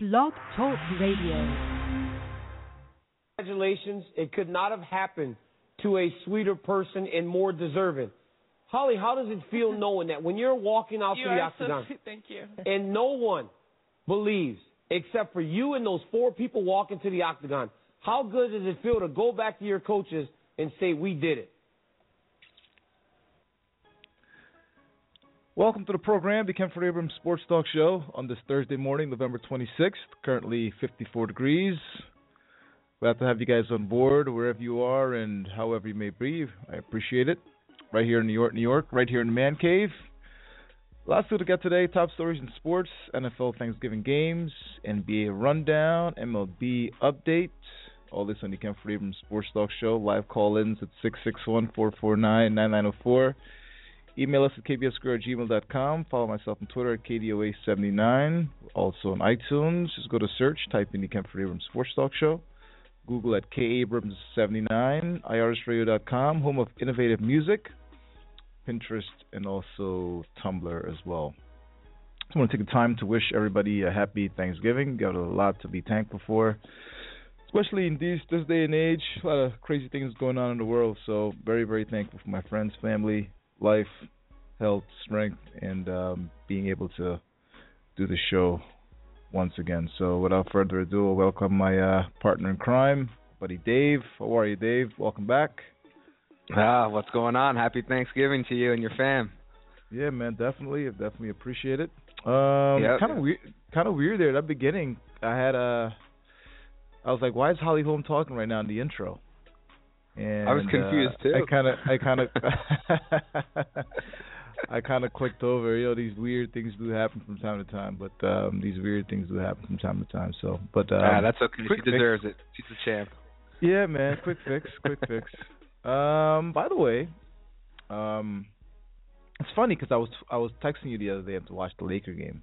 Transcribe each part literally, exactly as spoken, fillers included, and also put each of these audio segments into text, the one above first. Blog Talk Radio. Congratulations. It could not have happened to a sweeter person and more deserving. Holly, how does it feel knowing that when you're walking out you to the octagon so thank you. And no one believes except for you and those four people walking to the octagon, how good does it feel to go back to your coaches and say, we did it? Welcome to the program, the Kenford Abrams Sports Talk Show, on this Thursday morning, November twenty-sixth, currently fifty-four degrees. Glad to have you guys on board, wherever you are and however you may be. I appreciate it. Right here in New York, New York, right here in the Man Cave. Lots to get today, top stories in sports, N F L Thanksgiving games, N B A rundown, M L B update. All this on the Kenford Abrams Sports Talk Show. Live call-ins at six six one, four four nine, nine nine zero four. Email us at k b s square at gmail dot com. Follow myself on Twitter at K D O A seventy-nine. Also on iTunes. Just go to search. Type in the Kenford Abrams Sports Talk Show. Google at K Abrams seventy-nine. I R S radio dot com, home of innovative music. Pinterest and also Tumblr as well. I want to take the time to wish everybody a happy Thanksgiving. Got a lot to be thankful for. Especially in these, this day and age. A lot of crazy things going on in the world. So very, very thankful for my friends, family, life, health, strength, and um, being able to do the show once again. So without further ado, I welcome my uh, partner in crime, buddy Dave. How are you, Dave? Welcome back. Ah, what's going on? Happy Thanksgiving to you and your fam. Yeah, man, definitely. I definitely appreciate it. Um, yep. Kind of weird, kind of weird there at the beginning. I had a, I was like, why is Holly Holm talking right now in the intro? And, I was confused uh, too. I kind of, I kind of, I kind of clicked over. You know, these weird things do happen from time to time, but um, these weird things do happen from time to time. So, but um, ah, that's okay. She deserves it. She's a champ. Yeah, man. Quick fix. Quick fix. Um, by the way, um, it's funny because I was I was texting you the other day to watch the Laker game,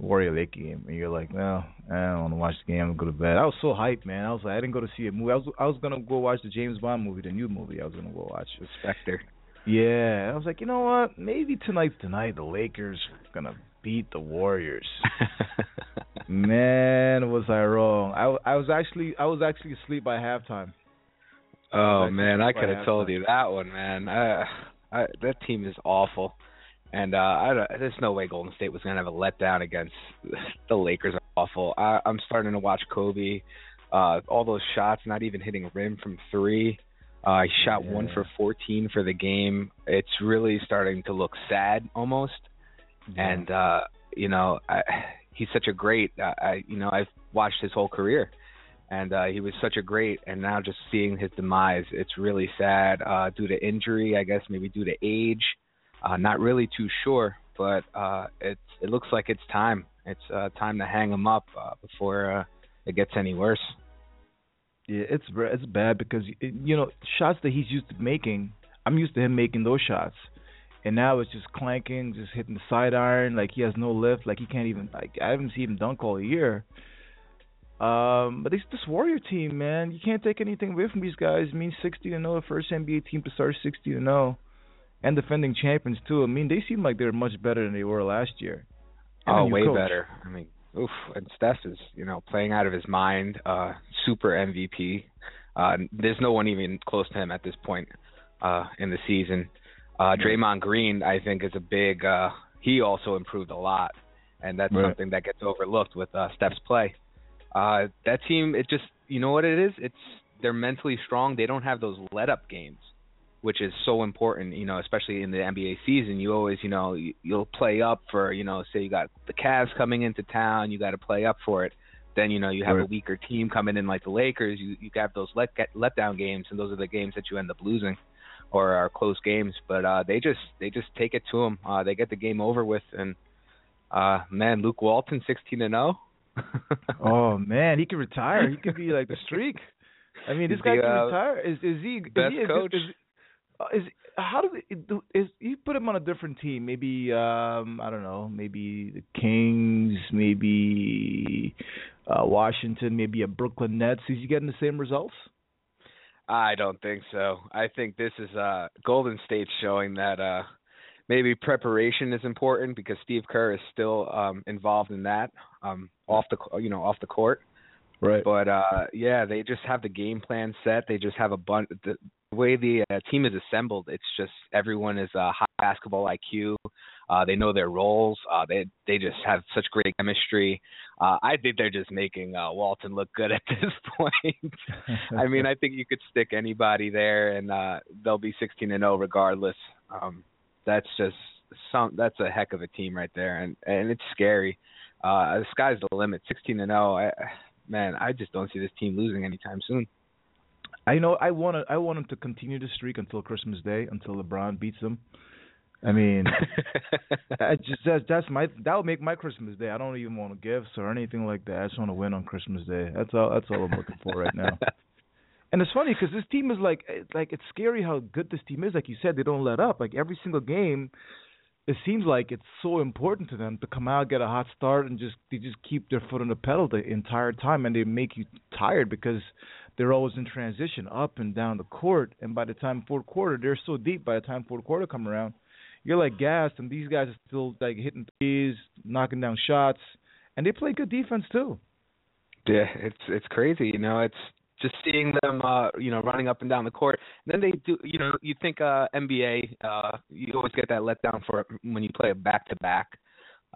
the Warrior Laker game, and you're like, no, I don't want to watch the game. I'm gonna go to bed. I was so hyped, man. I was like, I didn't go to see a movie. I was I was gonna go watch the James Bond movie, the new movie. I was gonna go watch The Spectre. Yeah, I was like, you know what? Maybe tonight's the night the Lakers are gonna beat the Warriors. Man, was I wrong? I, I was actually I was actually asleep by halftime. Oh, man, I could have told you that one, man. I, I, that team is awful. And uh, I don't, there's no way Golden State was going to have a letdown against the Lakers. Awful. I, I'm starting to watch Kobe. Uh, all those shots, not even hitting rim from three. Uh, he shot yeah. one for fourteen for the game. It's really starting to look sad almost. Yeah. And, uh, you know, I, he's such a great, uh, I, you know, I've watched his whole career. And uh, he was such a great, and now just seeing his demise, it's really sad uh, due to injury, I guess, maybe due to age. Uh, not really too sure, but uh, it's, it looks like it's time. It's uh, time to hang him up uh, before uh, it gets any worse. Yeah, it's it's bad because, you know, shots that he's used to making, I'm used to him making those shots. And now it's just clanking, just hitting the side iron, like he has no lift, like he can't even, like I haven't seen him dunk all year. Um, but this, this Warrior team, man, you can't take anything away from these guys. I mean, sixty to nothing, the first N B A team to start sixty to nothing, and defending champions too. I mean, they seem like they're much better than they were last year. And oh, way coach. better. I mean, oof. And Steph is, you know, playing out of his mind. Uh, super M V P. Uh, there's no one even close to him at this point uh, in the season. Uh, Draymond Green, I think, is a big. Uh, he also improved a lot, and that's right. something that gets overlooked with uh, Steph's play. Uh, that team, it just, you know what it is? It's they're mentally strong. They don't have those let-up games, which is so important, you know, especially in the N B A season. You always, you know, you, you'll play up for, you know, say you got the Cavs coming into town. You got to play up for it. Then, you know, you have right. a weaker team coming in like the Lakers. You you have those let get, let-down games, and those are the games that you end up losing or are close games. But uh, they just they just take it to them. Uh, they get the game over with. And, uh, man, Luke Walton, sixteen and oh. Oh man, he could retire. He could be like the streak. I mean, this the, guy can uh, retire. Is is he is best he, coach? Is, is, is how do they, is he put him on a different team? Maybe um, I don't know. Maybe the Kings. Maybe uh, Washington. Maybe a Brooklyn Nets. Is he getting the same results? I don't think so. I think this is uh, Golden State showing that uh, maybe preparation is important because Steve Kerr is still um, involved in that. um, off the you know off the court. Right. But uh, yeah, they just have the game plan set. They just have a bunch. The way the uh, team is assembled, it's just everyone is a high basketball I Q. Uh, they know their roles. Uh, they they just have such great chemistry. Uh, I think they're just making uh, Walton look good at this point. I mean, I think you could stick anybody there, and uh, they'll be sixteen and oh regardless. Um, that's just some. That's a heck of a team right there, and and it's scary. Uh, the sky's the limit. sixteen and oh. I, man, I just don't see this team losing anytime soon. I know. I want to. I want them to continue the streak until Christmas Day, until LeBron beats them. I mean, I just that's, that's my that would make my Christmas Day. I don't even want to gifts or anything like that. I just want to win on Christmas Day. That's all. That's all I'm looking for right now. And it's funny because this team is like, it's like it's scary how good this team is. Like you said, they don't let up. Like every single game, it seems like it's so important to them to come out, get a hot start, and just they just keep their foot on the pedal the entire time, and they make you tired because they're always in transition, up and down the court. And by the time fourth quarter, they're so deep. By the time fourth quarter come around, you're like gassed, and these guys are still like hitting threes, knocking down shots, and they play good defense too. Yeah, it's it's crazy, you know. It's just seeing them, uh, you know, running up and down the court. And then they do, you know, you think uh, N B A, uh, you always get that letdown for when you play a back to back.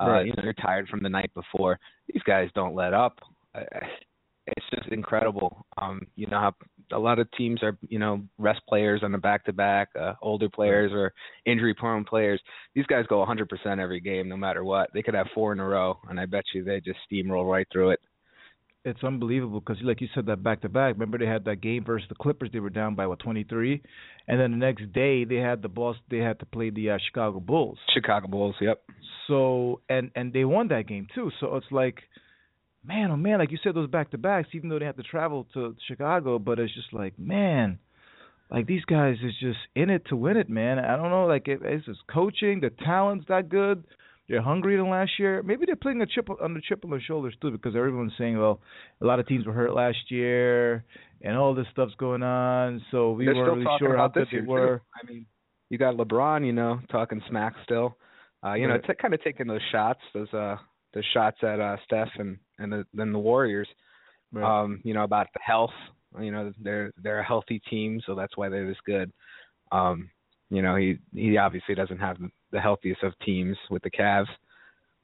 You know, you're tired from the night before. These guys don't let up. It's just incredible. Um, you know how a lot of teams are, you know, rest players on the back-to-back, uh, older players or injury-prone players. These guys go one hundred percent every game, no matter what. They could have four in a row, and I bet you they just steamroll right through it. It's unbelievable because, like you said, that back-to-back. Remember, they had that game versus the Clippers. They were down by what twenty-three, and then the next day they had the Boston. They had to play the uh, Chicago Bulls. Chicago Bulls, yep. So and and they won that game too. So it's like, man, oh, man, like you said, those back-to-backs, even though they have to travel to Chicago, but it's just like, man, like these guys is just in it to win it, man. I don't know, like it, it's just coaching, the talent's that good, they're hungrier than last year. Maybe they're playing a chip on the chip on their shoulders too because everyone's saying, well, a lot of teams were hurt last year and all this stuff's going on, so we they're weren't really sure how good they were. Too. I mean, you got LeBron, you know, talking smack still. Uh, you right. know, t- kind of taking those shots, those uh, the shots at uh, Steph and and the, then the Warriors, right. um, you know, about the health, you know, they're, they're a healthy team. So that's why they're this good. Um, you know, he, he obviously doesn't have the healthiest of teams with the Cavs.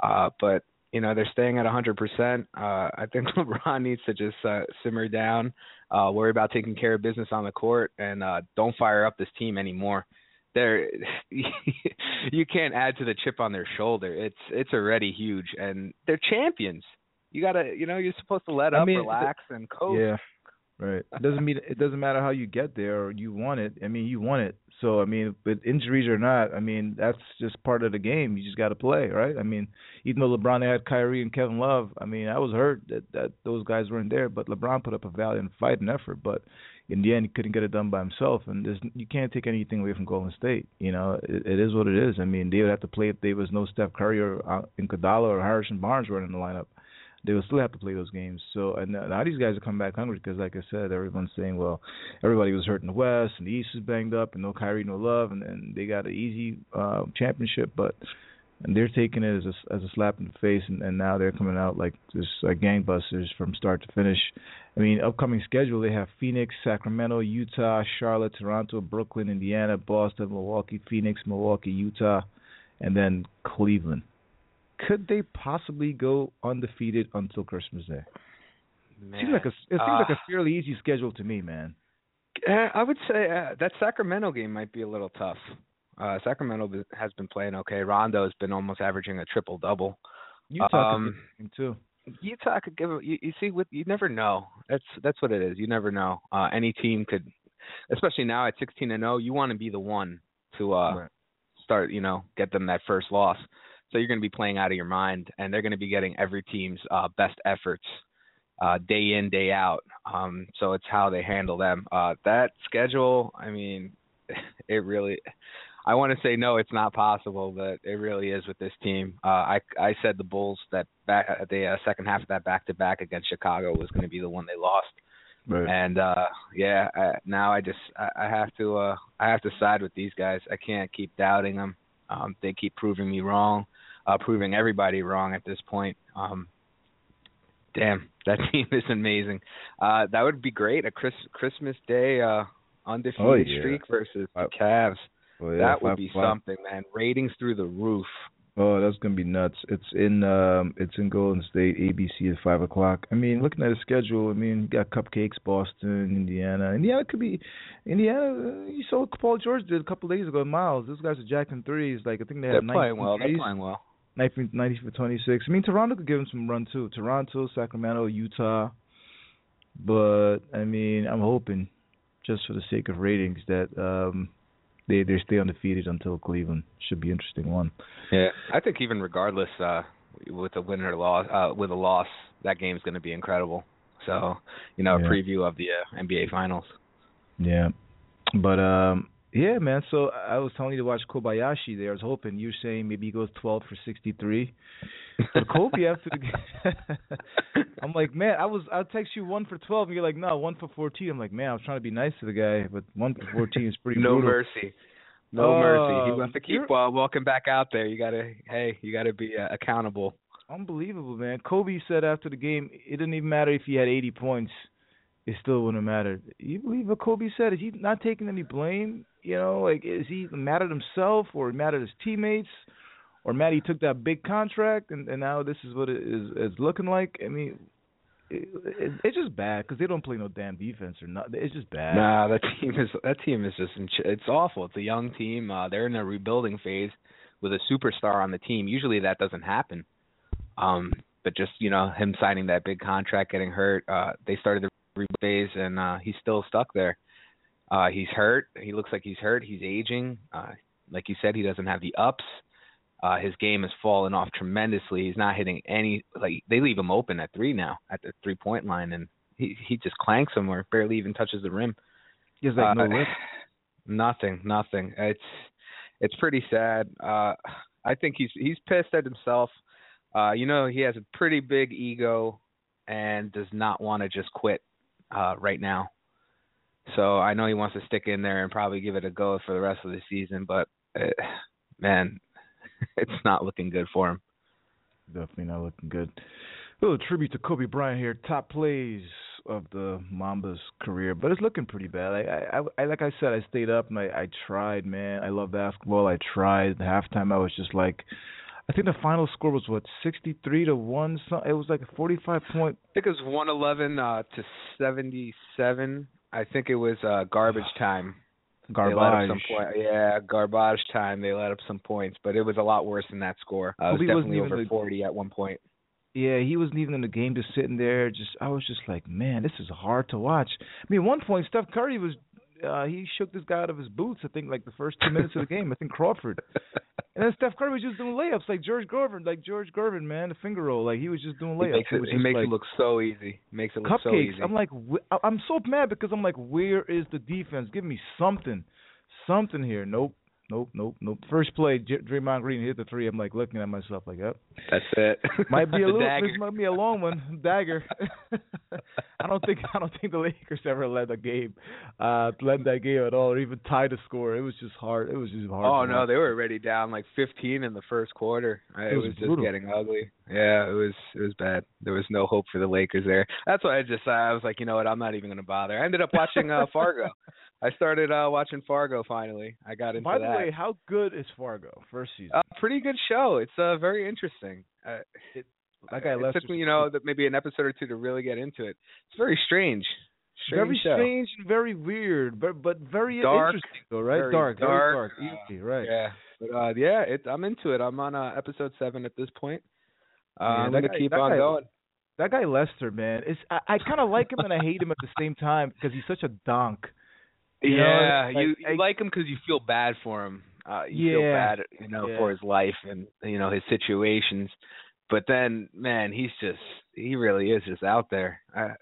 Uh, but, you know, they're staying at a hundred percent. Uh, I think LeBron needs to just uh, simmer down, uh, worry about taking care of business on the court and uh, don't fire up this team anymore. There, you can't add to the chip on their shoulder. It's, it's already huge and they're champions. You gotta, you know, you're supposed to let up, I mean, relax, the, and coach. Yeah, right. It doesn't mean it doesn't matter how you get there or you want it. I mean, you want it. So I mean, with injuries or not, I mean that's just part of the game. You just got to play, right? I mean, even though LeBron had Kyrie and Kevin Love, I mean, I was hurt that, that those guys weren't there, but LeBron put up a valiant fight and effort. But in the end, he couldn't get it done by himself, and there's, you can't take anything away from Golden State. You know, it, it is what it is. I mean, they would have to play if there was no Steph Curry or uh, Iguodala or Harrison Barnes running the lineup. They will still have to play those games. So and now these guys are coming back hungry because, like I said, everyone's saying, well, everybody was hurt in the West and the East is banged up and no Kyrie, no Love, and, and they got an easy uh, championship. But and they're taking it as a, as a slap in the face, and, and now they're coming out like just like gangbusters from start to finish. I mean, upcoming schedule, they have Phoenix, Sacramento, Utah, Charlotte, Toronto, Brooklyn, Indiana, Boston, Milwaukee, Phoenix, Milwaukee, Utah, and then Cleveland. Could they possibly go undefeated until Christmas Day? Man, seems like a, it seems uh, like a fairly easy schedule to me, man. I would say uh, that Sacramento game might be a little tough. Uh, Sacramento has been playing okay. Rondo has been almost averaging a triple double. Utah um, could give him too. Utah could give. You, you see, with you never know. That's that's what it is. You never know. Uh, any team could, especially now at sixteen and zero. You want to be the one to uh, right. start. You know, get them that first loss. So you're going to be playing out of your mind, and they're going to be getting every team's uh, best efforts uh, day in, day out. Um, so it's how they handle them. Uh, that schedule, I mean, it really – I want to say, no, it's not possible, but it really is with this team. Uh, I I said the Bulls, that back, the uh, second half of that back-to-back against Chicago was going to be the one they lost. Right. And, uh, yeah, I, now I just I, I have to uh, I have to side with these guys. I can't keep doubting them. Um, they keep proving me wrong. Uh, proving everybody wrong at this point. Um, Damn, that team is amazing. Uh, that would be great. A Chris, Christmas Day uh, undefeated oh, yeah. streak versus the Cavs. Oh, yeah. That would be something, man. Ratings through the roof. Oh, that's gonna be nuts. It's in um, it's in Golden State, A B C at five o'clock. I mean, looking at the schedule, I mean, you got cupcakes, Boston, Indiana. Indiana could be, Indiana. You saw what Paul George did a couple of days ago. Miles, those guys are jacking threes. Like I think they have nineteen threes. They're playing well. They're playing well. ninety for twenty-six. I mean, Toronto could give them some run too. Toronto, Sacramento, Utah. But I mean, I'm hoping, just for the sake of ratings, that um. They they stay undefeated until Cleveland. Should be an interesting one. Yeah, I think even regardless, uh, with a win or loss, uh, with a loss, that game's going to be incredible. So, you know, yeah. a preview of the uh, N B A Finals. Yeah, but um, yeah, man. So I was telling you to watch Kobayashi there. I was hoping you're saying maybe he goes twelve for sixty-three. But Kobe after the game, I'm like, man, I was I text you one for twelve, and you're like, no, one for fourteen. I'm like, man, I was trying to be nice to the guy, but one for fourteen is pretty. no brutal. mercy, no uh, mercy. He wants to keep uh, walking back out there. You gotta, hey, you gotta be uh, accountable. Unbelievable, man. Kobe said after the game, it didn't even matter if he had eighty points, it still wouldn't matter. You believe what Kobe said? Is he not taking any blame? You know, like, is he mad at himself or mad at his teammates? Or Matty took that big contract, and, and now this is what it is it's looking like. I mean, it, it, it's just bad because they don't play no damn defense or nothing. It's just bad. Nah, that team is that team is just it's awful. It's a young team. Uh, they're in a rebuilding phase with a superstar on the team. Usually that doesn't happen. Um, but just you know him signing that big contract, getting hurt. Uh, they started the rebuild phase, and uh, he's still stuck there. Uh, he's hurt. He looks like he's hurt. He's aging. Uh, like you said, he doesn't have the ups. Uh, his game has fallen off tremendously. He's not hitting any. Like they leave him open at three now, at the three-point line, and he he just clanks him or barely even touches the rim. He's like uh, no lift. Nothing, nothing. It's it's pretty sad. Uh, I think he's he's pissed at himself. Uh, you know, he has a pretty big ego and does not want to just quit uh, right now. So I know he wants to stick in there and probably give it a go for the rest of the season. But uh, man. It's not looking good for him. Definitely not looking good. A little tribute to Kobe Bryant here. Top plays of the Mamba's career, but it's looking pretty bad. I, I, I like I said, I stayed up and I, I tried, man. I love basketball. I tried. Halftime, I was just like, I think the final score was what, sixty-three to one. It was like a forty-five point. I think it was one eleven uh, to seventy-seven. I think it was uh, garbage time. Garbage. They let up some point. Yeah, garbage time. They let up some points, but it was a lot worse than that score. Uh, it was Kobe definitely over the, forty at one point. Yeah, he wasn't even in the game, just sitting there. Just I was just like, man, this is hard to watch. I mean, at one point, Steph Curry was uh, he shook this guy out of his boots. I think like the first two minutes of the game. I think Crawford, and then Steph Curry was just doing layups like George Gervin, like George Gervin, man, the finger roll. Like he was just doing layups. He makes it, it, he makes like, it look so easy. Makes it look cupcakes. So easy. I'm like, I'm so mad because I'm like, where is the defense? Give me something, something here. Nope, nope, nope, nope. First play, Draymond Green hit the three. I'm like looking at myself like, yep, that's it. Might be a little, this might be a long one, dagger. I don't think I don't think the Lakers ever led a game, uh, led that game at all, or even tied a score. It was just hard. It was just hard. Oh no, they were already down like fifteen in the first quarter. It, it was, was just getting ugly. Yeah, it was it was bad. There was no hope for the Lakers there. That's why I just I was like, you know what, I'm not even gonna bother. I ended up watching uh, Fargo. I started uh, watching Fargo finally. I got into that. By the that. way, how good is Fargo first season? Uh, pretty good show. It's uh, very interesting. Uh, it, Like I left it took me, you know, maybe an episode or two to really get into it. It's very strange, strange very show. strange and very weird, but but very dark, interesting, though, right? Very dark, dark, very dark, uh, easy, right? Yeah, but uh, yeah, it, I'm into it. I'm on uh, episode seven at this point. Uh, yeah, I'm gonna guy, keep on guy, going. That guy Lester, man, is I, I kind of like him and I hate him at the same time because he's such a donk. You yeah, know, like, you, you I, like him because you feel bad for him. Uh, you yeah, feel bad, you know, yeah. for his life and you know his situations. But then, man, he's just—he really is just out there. I,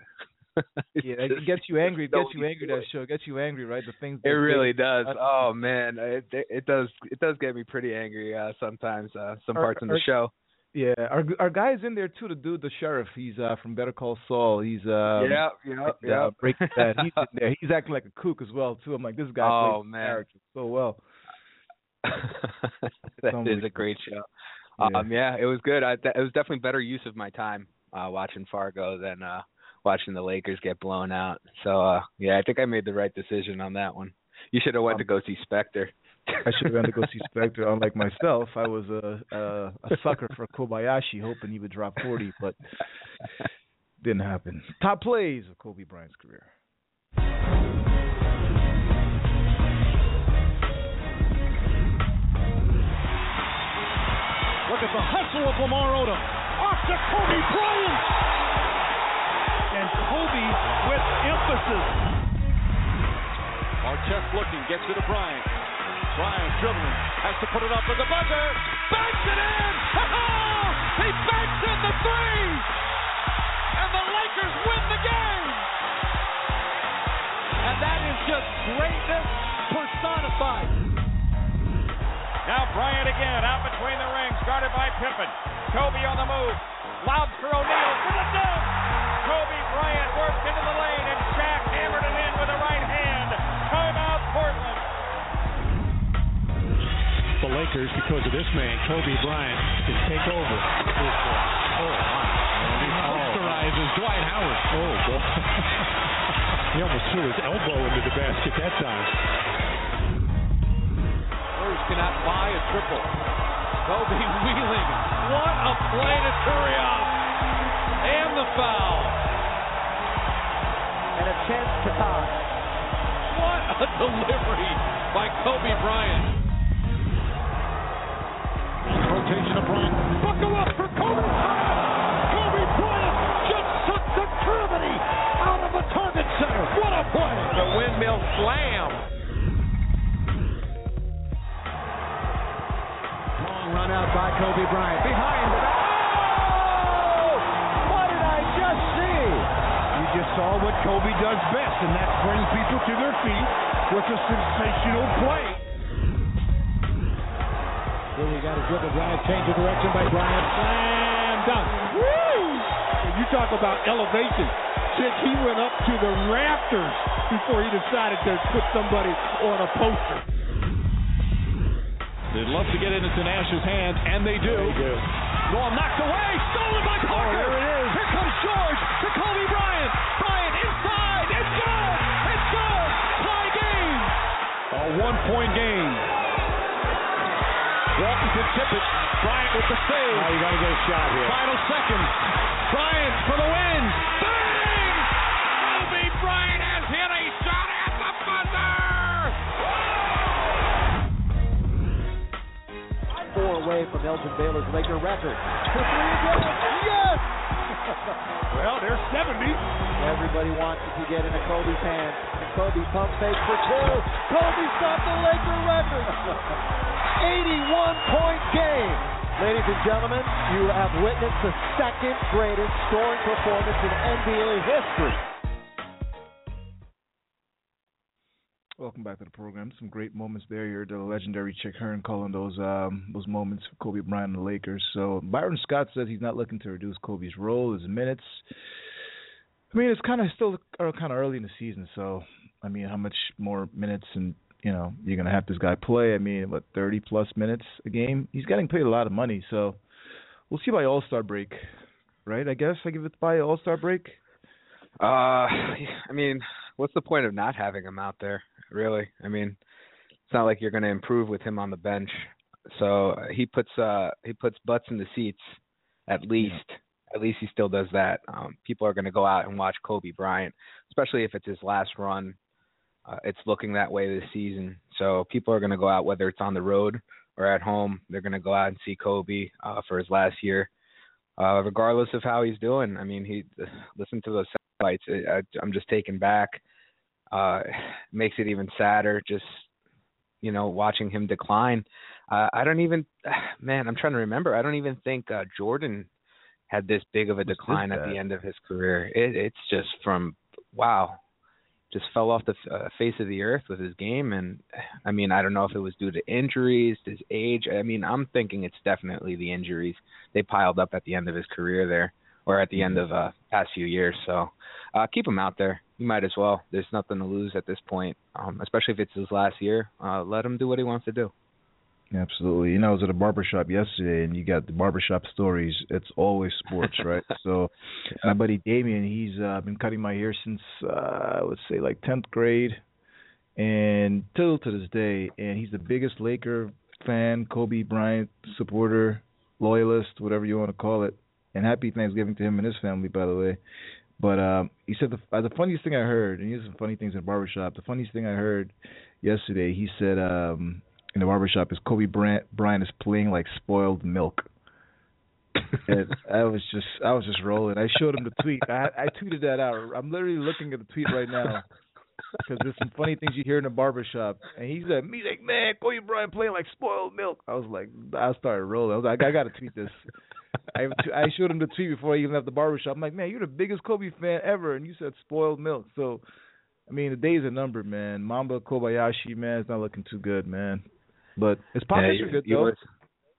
yeah, it gets you angry. It gets you angry. That show gets you angry, right? The things. It really does. Oh man, it it does. It does get me pretty angry uh, sometimes. Uh, some parts in the show. Yeah, our our guy's in there too. The dude, the sheriff, he's uh, from Better Call Saul. He's um, yeah, yeah, yeah. Uh, Breaking Bad. He's in there. He's acting like a kook as well too. I'm like, this guy oh, plays man. character so well. That is a great show. Yeah. Um, yeah, it was good. I, th- it was definitely better use of my time uh, watching Fargo than uh, watching the Lakers get blown out. So, uh, yeah, I think I made the right decision on that one. You should have went um, to go see Spectre. I should have gone to go see Spectre. Unlike myself, I was a, a, a sucker for Kobayashi, hoping he would drop forty, but didn't happen. Top plays of Kobe Bryant's career. Look at the hustle of Lamar Odom. Off to Kobe Bryant. And Kobe with emphasis. Artest looking, gets it to Bryant. Bryant dribbling, has to put it up with the buzzer. Banks it in! Oh, he banks in the three! And the Lakers win the game! And that is just greatness personified. Now Bryant again, out between the rings, guarded by Pippen. Kobe on the move, lobs for O'Neal, for the dunk! Kobe Bryant worked into the lane, and Shaq hammered it in with the right hand. Timeout Portland. The Lakers, because of this man, Kobe Bryant, can take over. Oh, my. He posterizes Dwight Howard. Oh, boy. He almost threw his elbow into the basket that time. Spurs cannot buy a triple. Kobe wheeling. What a play to Turiaf. And the foul. And a chance to tie. What a delivery by Kobe Bryant. Rotation of Bryant. Buckle up for Kobe Bryant. Kobe Bryant just sucked the gravity out of the target center. What a play! The windmill slam. Long run out by Kobe Bryant. Behind. Oh! What did I just see? You just saw what Kobe does best, and that's bring people to their feet with a sensational play. He got a dribble drive, change of direction by Bryant. Slam dunk. Woo! And you talk about elevation. Since he went up to the Raptors before he decided to put somebody on a poster. They'd love to get it into Nash's hands, and they do. They do. Ball knocked away, stolen by Parker. Oh, here it is. Here comes George to Kobe Bryant. Bryant inside. It's good. It's good. Tie game. A one-point game. Walton can tip it. Bryant with the save. Oh, you got to get a shot here. Final seconds. Bryant for the win. Bang! Kobe Bryant has hit a shot at the buzzer. Four away from Elgin Baylor's Laker record. For three again. Yes! Well, there's seventy. Everybody wants it to get into Kobe's hands. Kobe pump fake for two. Kobe stopped the Laker record. eighty-one-point game. Ladies and gentlemen, you have witnessed the second greatest scoring performance in N B A history. Welcome back to the program. Some great moments there. You heard the legendary Chick Hearn calling those um, those moments for Kobe Bryant and the Lakers. So Byron Scott says he's not looking to reduce Kobe's role, his minutes. I mean, it's kind of still kind of early in the season, so, I mean, how much more minutes and you know, you're going to have this guy play, I mean, what, thirty-plus minutes a game? He's getting paid a lot of money, so we'll see by All-Star break, right? I guess I give it by All-Star break. Uh, I mean, what's the point of not having him out there, really? I mean, it's not like you're going to improve with him on the bench. So he puts uh, he puts butts in the seats, at least. Yeah. At least he still does that. Um, people are going to go out and watch Kobe Bryant, especially if it's his last run. Uh, it's looking that way this season. So people are going to go out, whether it's on the road or at home, they're going to go out and see Kobe uh, for his last year, uh, regardless of how he's doing. I mean, he uh, listen to those fights. I, I, I'm just taken back. Uh, makes it even sadder just, you know, watching him decline. Uh, I don't even – man, I'm trying to remember. I don't even think uh, Jordan had this big of a decline at the end of his career. It, it's just from – wow. Just fell off the uh, face of the earth with his game. And, I mean, I don't know if it was due to injuries, his age. I mean, I'm thinking it's definitely the injuries. They piled up at the end of his career there or at the end of uh, past few years. So uh, keep him out there. You might as well. There's nothing to lose at this point, um, especially if it's his last year. Uh, let him do what he wants to do. Absolutely. You know, I was at a barbershop yesterday, and you got the barbershop stories. It's always sports, right? So my buddy Damien, he's uh, been cutting my hair since, uh, let's say, like tenth grade and till to this day. And he's the biggest Laker fan, Kobe Bryant supporter, loyalist, whatever you want to call it. And happy Thanksgiving to him and his family, by the way. But um, he said the, uh, the funniest thing I heard, and he has some funny things in the barbershop. The funniest thing I heard yesterday, he said um, in the barbershop, is Kobe Bryant, Bryant is playing like spoiled milk. And I was just I was just rolling. I showed him the tweet. I, I tweeted that out. I'm literally looking at the tweet right now because there's some funny things you hear in the barbershop. And he said, me like, man, Kobe Bryant playing like spoiled milk. I was like, I started rolling. I was like, I got to tweet this. I, I showed him the tweet before I even left the barbershop. I'm like, man, you're the biggest Kobe fan ever, and you said spoiled milk. So, I mean, the days are numbered, man. Mamba, Kobayashi, man, it's not looking too good, man. But his pockets yeah, you, are good, though. Were,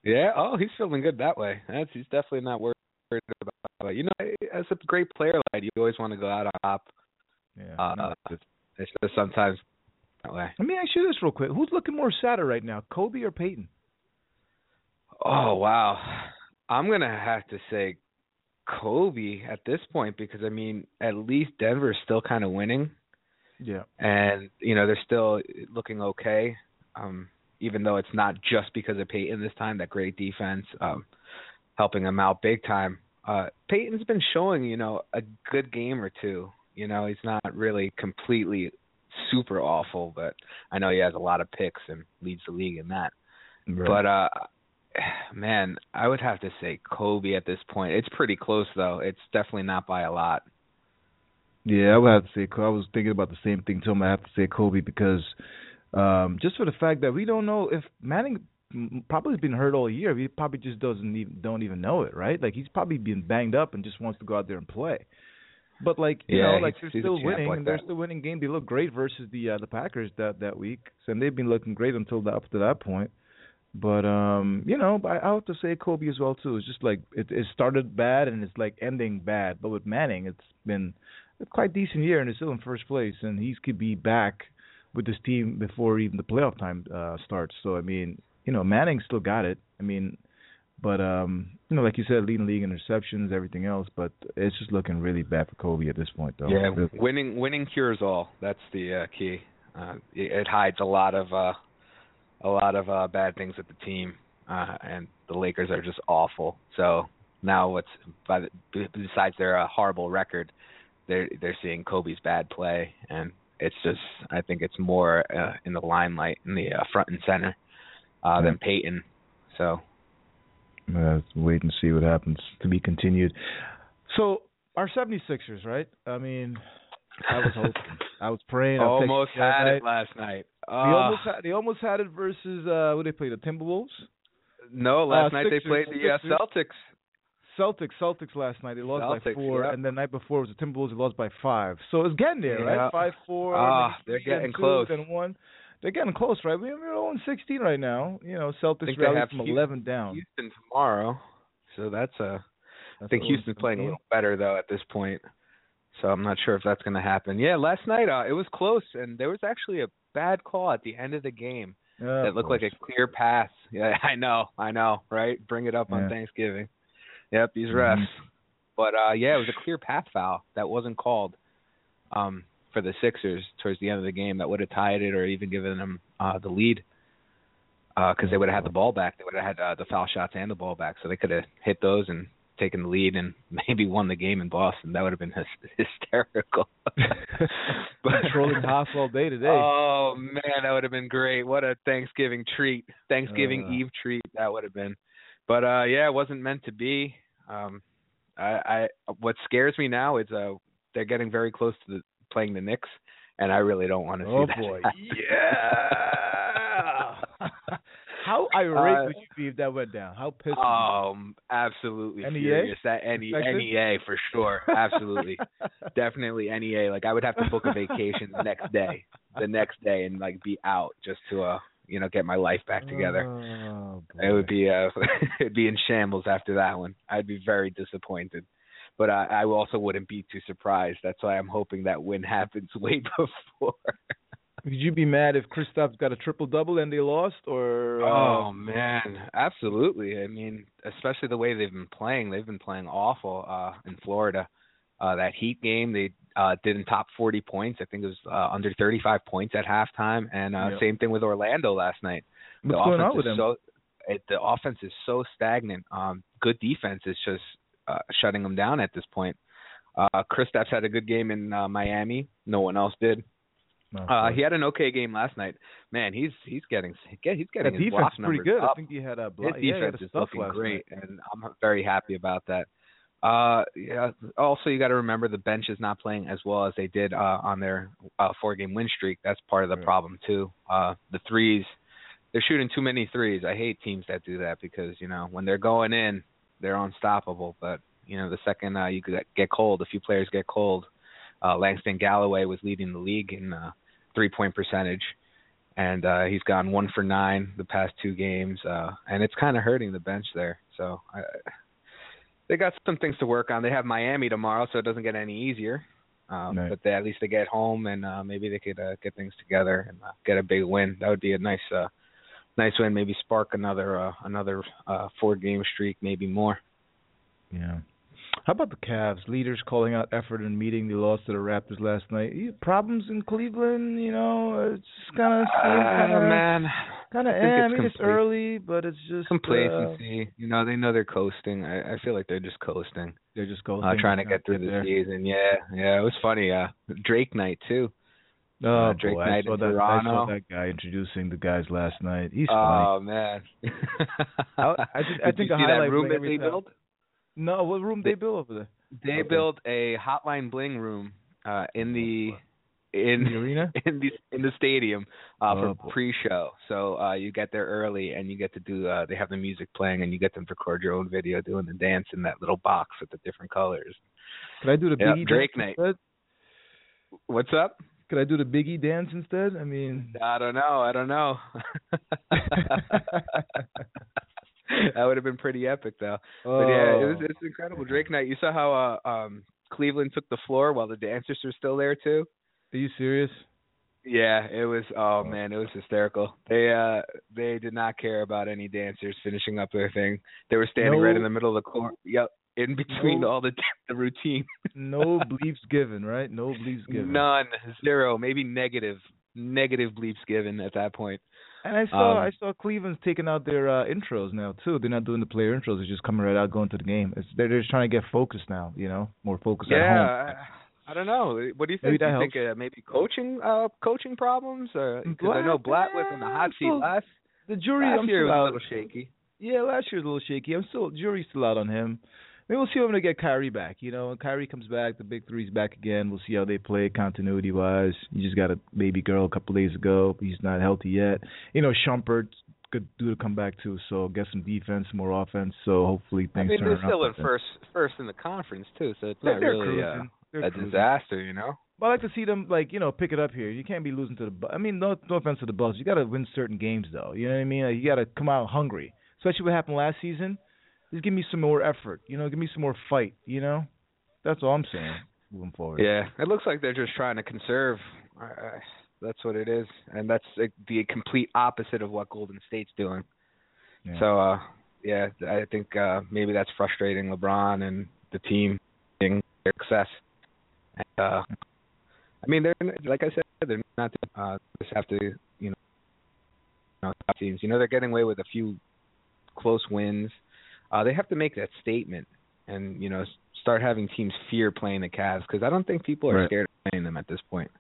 yeah, oh, he's feeling good that way. That's, he's definitely not worried about it. You know, as a great player, like, you always want to go out on top. Yeah, uh, no, it's, it's just sometimes that way. Let me ask you this real quick. Who's looking more sadder right now, Kobe or Peyton? Oh, wow. I'm going to have to say Kobe at this point because, I mean, at least Denver's still kind of winning. Yeah. And, you know, they're still looking okay, um, even though it's not just because of Peyton this time, that great defense um, helping him out big time. Uh, Peyton's been showing, you know, a good game or two. You know, he's not really completely super awful, but I know he has a lot of picks and leads the league in that. Right. But, uh man, I would have to say Kobe at this point. It's pretty close, though. It's definitely not by a lot. Yeah, I would have to say Kobe. I was thinking about the same thing, too. I have to say Kobe because um, just for the fact that we don't know if Manning probably has been hurt all year. He probably just doesn't even, don't even know it, right? Like, he's probably been banged up and just wants to go out there and play. But, like, you yeah, know, like they're still winning, like and they're still winning games. They look great versus the uh, the Packers that, that week, and they've been looking great until the, up to that point. But, um, you know, I, I have to say Kobe as well, too. It's just like it, it started bad and it's like ending bad. But with Manning, it's been a quite decent year and it's still in first place. And he could be back with this team before even the playoff time uh, starts. So, I mean, you know, Manning still got it. I mean, but, um, you know, like you said, leading league interceptions, everything else. But it's just looking really bad for Kobe at this point, though. Yeah, winning winning cures all. That's the uh, key. Uh, it, it hides a lot of uh... – a lot of uh, bad things with the team, uh, and the Lakers are just awful. So now what's by the, besides their uh, horrible record, they're, they're seeing Kobe's bad play, and it's just I think it's more uh, in the limelight, in the uh, front and center uh, than Peyton. So uh, wait and see what happens, to be continued. So our seventy-sixers, right? I mean, I was hoping. I was praying. I almost had it last night. They almost, had, they almost had it versus, uh, what did they play, the Timberwolves? No, last uh, night Sixers, they played the uh, Celtics. Celtics, Celtics last night. They lost Celtics, by four, yep. And the night before was the Timberwolves. They lost by five. So it's getting there, yeah. Right? Five, four. Ah, they're getting two, close. And one. They're getting close, right? We're oh and sixteen right now. You know, Celtics rallied from Houston, eleven down. Houston tomorrow. So that's a uh, – I think Houston's playing a little better, though, at this point. So I'm not sure if that's going to happen. Yeah, last night uh, it was close, and there was actually a bad call at the end of the game oh, that looked like a clear pass. Yeah, I know, I know, right? Bring it up yeah. on Thanksgiving. Yep, these refs. Mm-hmm. But, uh, yeah, it was a clear pass foul that wasn't called um, for the Sixers towards the end of the game that would have tied it or even given them uh, the lead because uh, they would have had the ball back. They would have had uh, the foul shots and the ball back, so they could have hit those and taken the lead and maybe won the game in Boston. That would have been hysterical. But trolling Haas all day today. Oh, man, that would have been great. What a Thanksgiving treat. Thanksgiving uh, Eve treat that would have been. But, uh, yeah, it wasn't meant to be. Um, I, I What scares me now is uh, they're getting very close to the, playing the Knicks, and I really don't want to oh, see that. Oh, boy. Yeah! How irate uh, would you be if that went down? How pissed? Um, absolutely N E A? Furious. That N E A for sure. Absolutely, definitely N E A. Like I would have to book a vacation the next day, the next day, and like be out just to uh, you know, get my life back together. Oh, it would be uh, it'd be in shambles after that one. I'd be very disappointed, but uh, I also wouldn't be too surprised. That's why I'm hoping that win happens way before. Would you be mad if Kristaps got a triple-double and they lost? Or uh... Oh, man, absolutely. I mean, especially the way they've been playing. They've been playing awful uh, in Florida. Uh, that Heat game, they uh, did in top forty points. I think it was uh, under thirty-five points at halftime. And uh, yeah. same thing with Orlando last night. What's the going on with them? So, it, the offense is so stagnant. Um, good defense is just uh, shutting them down at this point. Uh, Kristaps had a good game in uh, Miami. No one else did. Uh, he had an okay game last night. Man, he's he's getting he's getting his block numbers pretty good. Up. I think he had a block. His yeah, defense is looking great, night. And I'm very happy about that. Uh, yeah. Also, you got to remember the bench is not playing as well as they did uh, on their uh, four-game win streak. That's part of the right. problem too. Uh, the threes, they're shooting too many threes. I hate teams that do that because you know when they're going in, they're unstoppable. But you know the second uh, you get cold, a few players get cold. Uh, Langston Galloway was leading the league in uh, three-point percentage, and uh, he's gone one for nine the past two games, uh, and it's kind of hurting the bench there. So I, they got some things to work on. They have Miami tomorrow, so it doesn't get any easier, um, nice. But they, at least they get home, and uh, maybe they could uh, get things together and uh, get a big win. That would be a nice uh, nice win, maybe spark another, uh, another uh, four-game streak, maybe more. Yeah. How about the Cavs? Leaders calling out effort in meeting the loss to the Raptors last night. Problems in Cleveland, you know, it's just kind of... Uh, man. Kind of, I, eh, I mean, complete. It's early, but it's just... Complacency. Uh, you know, they know they're coasting. I, I feel like they're just coasting. They're just coasting. Uh, trying to get through get the there. season. Yeah, yeah. It was funny. Uh, Drake night, too. Oh, uh, Drake boy, night I saw in that, Toronto. I saw that guy introducing the guys last night. He's funny. Oh, man. I, I, just, I think a highlight... Did you see that room that they built? No, what room they, they build over there? They okay. built a Hotline Bling room uh, in the in the arena in the in the stadium uh, oh, for pre-show. So uh, you get there early and you get to do. Uh, they have the music playing and you get them to record your own video doing the dance in that little box with the different colors. Could I do the Biggie yep, Drake dance night? Instead? What's up? Could I do the Biggie dance instead? I mean, I don't know. I don't know. That would have been pretty epic, though. Oh. But, yeah, it was, it's incredible. Drake night, you saw how uh, um, Cleveland took the floor while the dancers were still there, too? Are you serious? Yeah, it was – oh, man, it was hysterical. They uh, they did not care about any dancers finishing up their thing. They were standing no. right in the middle of the court. Yep, in between no. all the, the routine. No bleeps given, right? No bleeps given. None. Zero. Maybe negative. Negative bleeps given at that point. And I saw um, I saw Cleveland's taking out their uh, intros now too. They're not doing the player intros. They're just coming right out, going to the game. It's, they're, they're just trying to get focused now. You know, more focused yeah, at home. I, I don't know. What do you think? Maybe, do you think uh, maybe coaching uh, coaching problems? Or Blatt, I know Blatt yeah, was in the hot seat still, last. The jury last I'm year was out. a little shaky. Yeah, last year was a little shaky. I'm still jury's still out on him. Maybe we'll see when they get Kyrie back. You know, when Kyrie comes back, the big three's back again. We'll see how they play continuity-wise. You just got a baby girl a couple days ago. He's not healthy yet. You know, Shumpert's good dude to come back to. So get some defense, more offense. So hopefully things turn around. I mean, they're still in first, first in the conference too. So it's not really a disaster, you know. But I like to see them, like, you know, pick it up here. You can't be losing to the Bucks. I mean, no, no offense to the Bucks. You got to win certain games though. You know what I mean? Like, you got to come out hungry, especially what happened last season. Just give me some more effort, you know. Give me some more fight, you know. That's all I'm saying. Moving forward. Yeah, it looks like they're just trying to conserve. Uh, that's what it is, and that's uh, the complete opposite of what Golden State's doing. Yeah. So, uh, yeah, I think uh, maybe that's frustrating LeBron and the team getting their success. And, uh, I mean, they're like I said, they're not uh, just have to, you know, top teams. You know, they're getting away with a few close wins. Uh, they have to make that statement and, you know, start having teams fear playing the Cavs because I don't think people are right. scared of playing them at this point.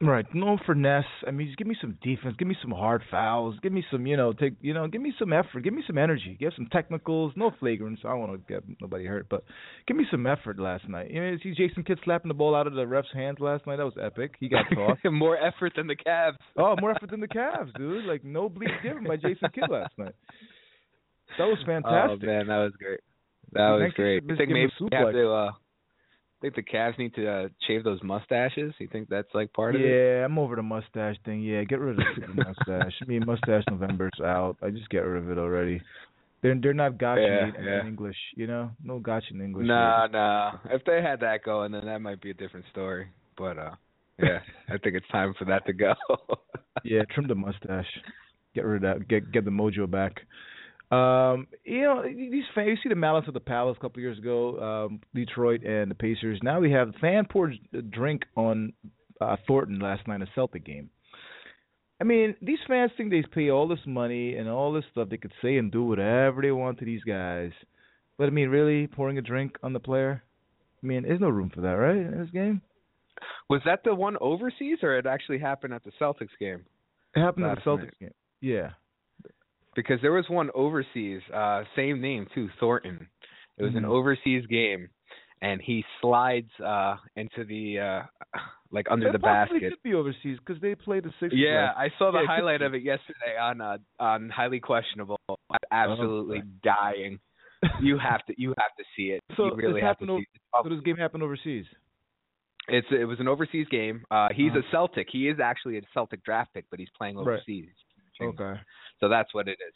Right. No finesse. I mean, just give me some defense. Give me some hard fouls. Give me some, you know, take, you know, give me some effort. Give me some energy. Give some technicals. No flagrants. I don't want to get nobody hurt, but give me some effort last night. You know, you see Jason Kidd slapping the ball out of the ref's hands last night. That was epic. He got caught. More effort than the Cavs. Oh, more effort than the Cavs, dude. Like, no bleep given by Jason Kidd last night. That was fantastic. Oh, man, that was great. That was Next great. You think maybe we have to, uh, think the Cavs need to uh, shave those mustaches? You think that's like part of yeah, it? Yeah, I'm over the mustache thing. Yeah, get rid of the stupid mustache. I mean, Mustache November's out. I just get rid of it already. They're they're not gotcha yeah, yeah. in English, you know? No gotcha in English. No, nah, no. Nah. If they had that going, then that might be a different story. But uh, Yeah, I think it's time for that to go. Yeah, trim the mustache. Get rid of that. Get get the mojo back. Um, you know, these fans, you see the malice of the palace a couple of years ago, um, Detroit and the Pacers. Now we have fan poured drink on uh, Thornton last night in a Celtic game. I mean, these fans think they pay all this money and all this stuff. They could say and do whatever they want to these guys. But, I mean, really, pouring a drink on the player? I mean, there's no room for that, right, in this game? Was that the one overseas, or it actually happened at the Celtics game? It happened at the Celtics night. game, yeah. Because there was one overseas, uh, same name too, Thornton. It was mm-hmm. an overseas game, and he slides uh, into the uh, like under that the basket. It could be overseas because they played the Sixers. Yeah, I saw the yeah, highlight of it yesterday on uh, on Highly Questionable. I'm absolutely oh, dying. You have to you have to see it. So you really have to see it. So this game happened overseas. It's it was an overseas game. Uh, he's uh-huh. a Celtic. He is actually a Celtic draft pick, but he's playing overseas. Right. Okay. So that's what it is.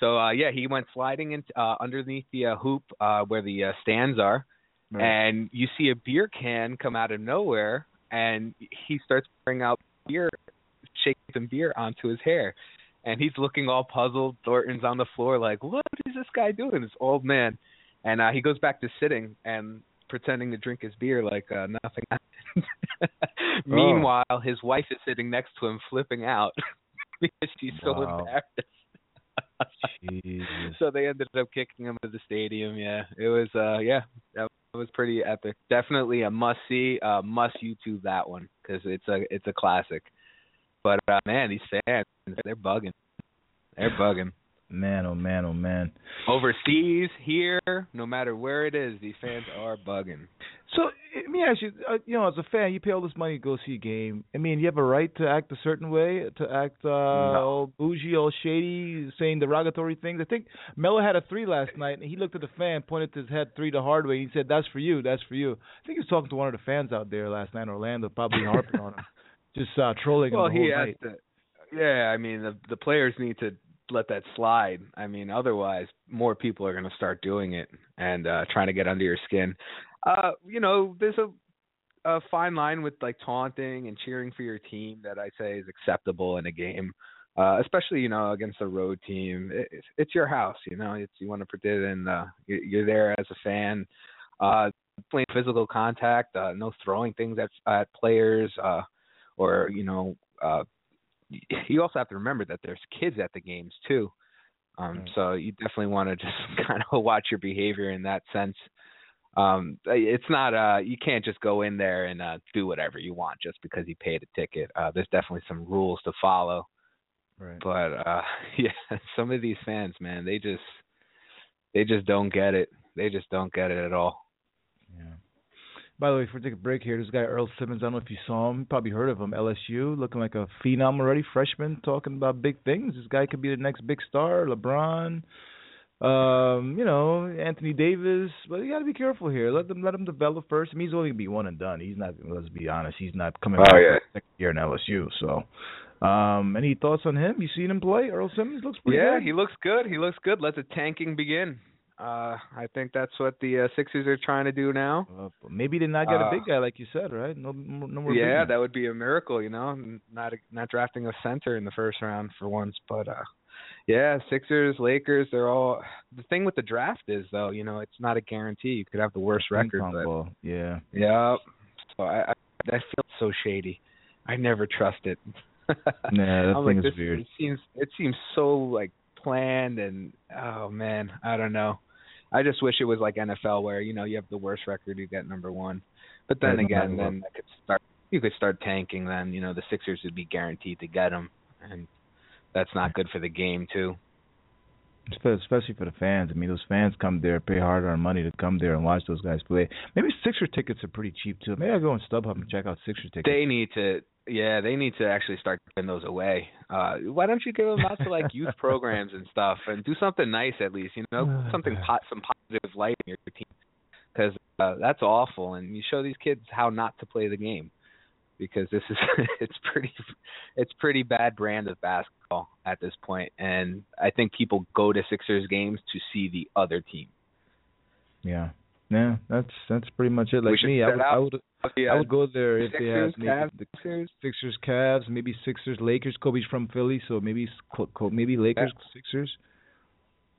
So, uh, yeah, he went sliding in, uh, underneath the uh, hoop uh, where the uh, stands are, right. And you see a beer can come out of nowhere, and he starts pouring out beer, shaking some beer onto his hair. And he's looking all puzzled. Thornton's on the floor like, what is this guy doing, this old man? And uh, he goes back to sitting and pretending to drink his beer like uh, nothing happened. oh. Meanwhile, his wife is sitting next to him flipping out. Because she's so wow. embarrassed. So they ended up kicking him out of the stadium. Yeah, it was. Uh, yeah, that was pretty epic. Definitely a must see. Uh, must YouTube that one because it's a it's a classic. But uh, man, these fans, they're bugging. They're bugging. Man, oh man, oh man. Overseas, here, no matter where it is, these fans are bugging. So let me ask you, you know, as a fan, you pay all this money to go see a game. I mean, you have a right to act a certain way, to act uh, no. all bougie, all shady, saying derogatory things. I think Melo had a three last night, and he looked at the fan, pointed to his head three the hard way, and he said, "That's for you, that's for you." I think he was talking to one of the fans out there last night in Orlando, probably harping on him, just uh, trolling well, him the whole night. Well, he has to. Yeah, I mean, the, the players need to let that slide. I mean, otherwise more people are going to start doing it and uh, trying to get under your skin. Uh, you know, there's a, a fine line with like taunting and cheering for your team that I say is acceptable in a game, uh, especially, you know, against a road team. It, it's, it's your house, you know, it's, you want to pretend and uh, you're there as a fan, uh, playing physical contact, uh, no throwing things at, at players uh, or, you know, uh, you also have to remember that there's kids at the games too. Um, right. So you definitely want to just kind of watch your behavior in that sense. Um, it's not, uh, you can't just go in there and uh, do whatever you want just because you paid a ticket. Uh, there's definitely some rules to follow, right. But uh, yeah, some of these fans, man, they just, they just don't get it. They just don't get it at all. Yeah. By the way, if we take a break here, this guy Earl Simmons, I don't know if you saw him, probably heard of him, L S U, looking like a phenom already, freshman, talking about big things. This guy could be the next big star, LeBron, um, you know, Anthony Davis. But you got to be careful here. Let them let him develop first. I mean, he's only going to be one and done. He's not, let's be honest, he's not coming back oh, yeah. next year in L S U. So, um, any thoughts on him? You seen him play? Earl Simmons looks pretty yeah, good. Yeah, he looks good. He looks good. Let the tanking begin. Uh, I think that's what the uh, Sixers are trying to do now. Uh, maybe they're not get uh, a big guy like you said, right? No, no more. Yeah, that would be a miracle, you know. Not not drafting a center in the first round for once, but uh, yeah, Sixers, Lakers, they're all. The thing with the draft is though, you know, it's not a guarantee. You could have the worst record, but yeah, yeah. So I, I I feel so shady. I never trust it. Nah, that thing like, is weird. It seems it seems so like planned and oh man, I don't know. I just wish it was like N F L where, you know, you have the worst record, you get number one. But then again, then I could start, you could start tanking then. You know, the Sixers would be guaranteed to get them, and that's not good for the game too. Especially for the fans. I mean, those fans come there, pay hard-earned money to come there and watch those guys play. Maybe Sixer tickets are pretty cheap too. Maybe I'll go on StubHub and check out Sixer tickets. They need to. Yeah, they need to actually start giving those away. Uh, why don't you give them out to like youth programs and stuff, and do something nice at least, you know, something pot, some positive light in your team, because uh, that's awful. And you show these kids how not to play the game, because this is it's pretty it's pretty bad brand of basketball at this point. And I think people go to Sixers games to see the other team. Yeah. Yeah, that's that's pretty much it. Like me, I would, I would I would go there if Sixers, they had maybe Cavs, the Sixers, Cavs, maybe Sixers, Lakers. Kobe's from Philly, so maybe maybe Lakers, yeah. Sixers.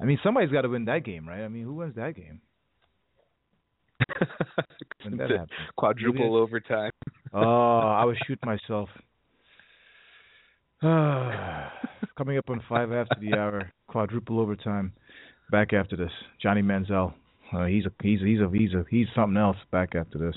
I mean, somebody's got to win that game, right? I mean, who wins that game? When that happens, quadruple overtime. Oh, I would shoot myself. Coming up on five after the hour, quadruple overtime. Back after this, Johnny Manziel. Uh, he's a he's a, he's a he's a he's something else. Back after this.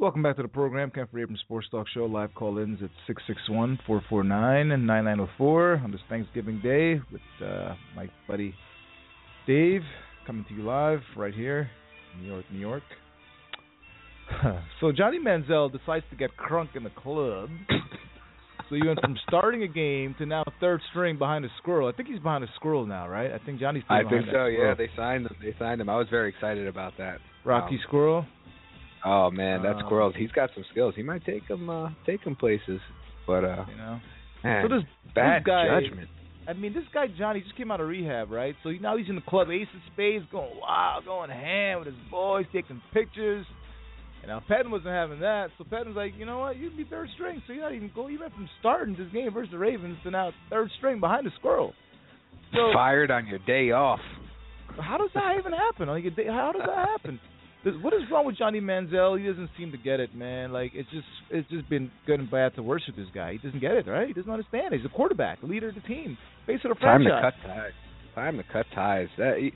Welcome back to the program, Kenford Abrams Sports Talk Show. Live call-ins at six six one, four four nine, nine nine zero four on this Thanksgiving Day with uh, my buddy Dave coming to you live right here, New York, New York. So Johnny Manziel decides to get crunk in the club. So you went from starting a game to now third string behind a squirrel. I think he's behind a squirrel now, right? I think Johnny's behind I think so, yeah. They signed him. They signed him. I was very excited about that. Rocky um, Squirrel? Oh man, that squirrel. He's got some skills. He might take him, uh, take him places. But uh, you know, man, so this, bad this guy, judgment. I mean, this guy Johnny just came out of rehab, right? So now he's in the club, Ace of Spades, going wild, going ham with his boys, taking pictures. And now Patton wasn't having that, so Patton's like, you know what, you can be third string, so you're not even going. You went from starting this game versus the Ravens to now third string behind the squirrel. So, fired on your day off. How does that even happen? On your day, how does that happen? What is wrong with Johnny Manziel? He doesn't seem to get it, man. Like it's just it's just been good and bad to worship this guy. He doesn't get it, right? He doesn't understand. He's a quarterback, leader of the team, face of the franchise. Time to cut ties. Time to cut ties. That, he...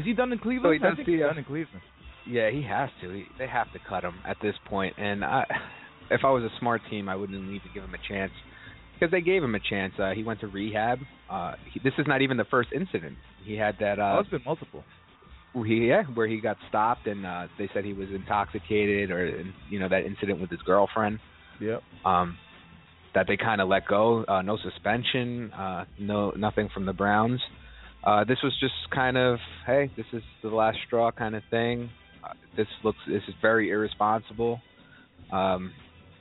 Is he done in Cleveland? So he does I think see, he's done in Cleveland. Yeah, he has to. He, they have to cut him at this point. And I, if I was a smart team, I wouldn't need to give him a chance because they gave him a chance. Uh, he went to rehab. Uh, he, this is not even the first incident. He had that. Uh, oh, it's been multiple. He, yeah, where he got stopped and uh, they said he was intoxicated, or you know that incident with his girlfriend. Yep. Um, that they kind of let go. Uh, no suspension. Uh, no nothing from the Browns. Uh, this was just kind of, hey, this is the last straw kind of thing. Uh, this looks, this is very irresponsible. Um,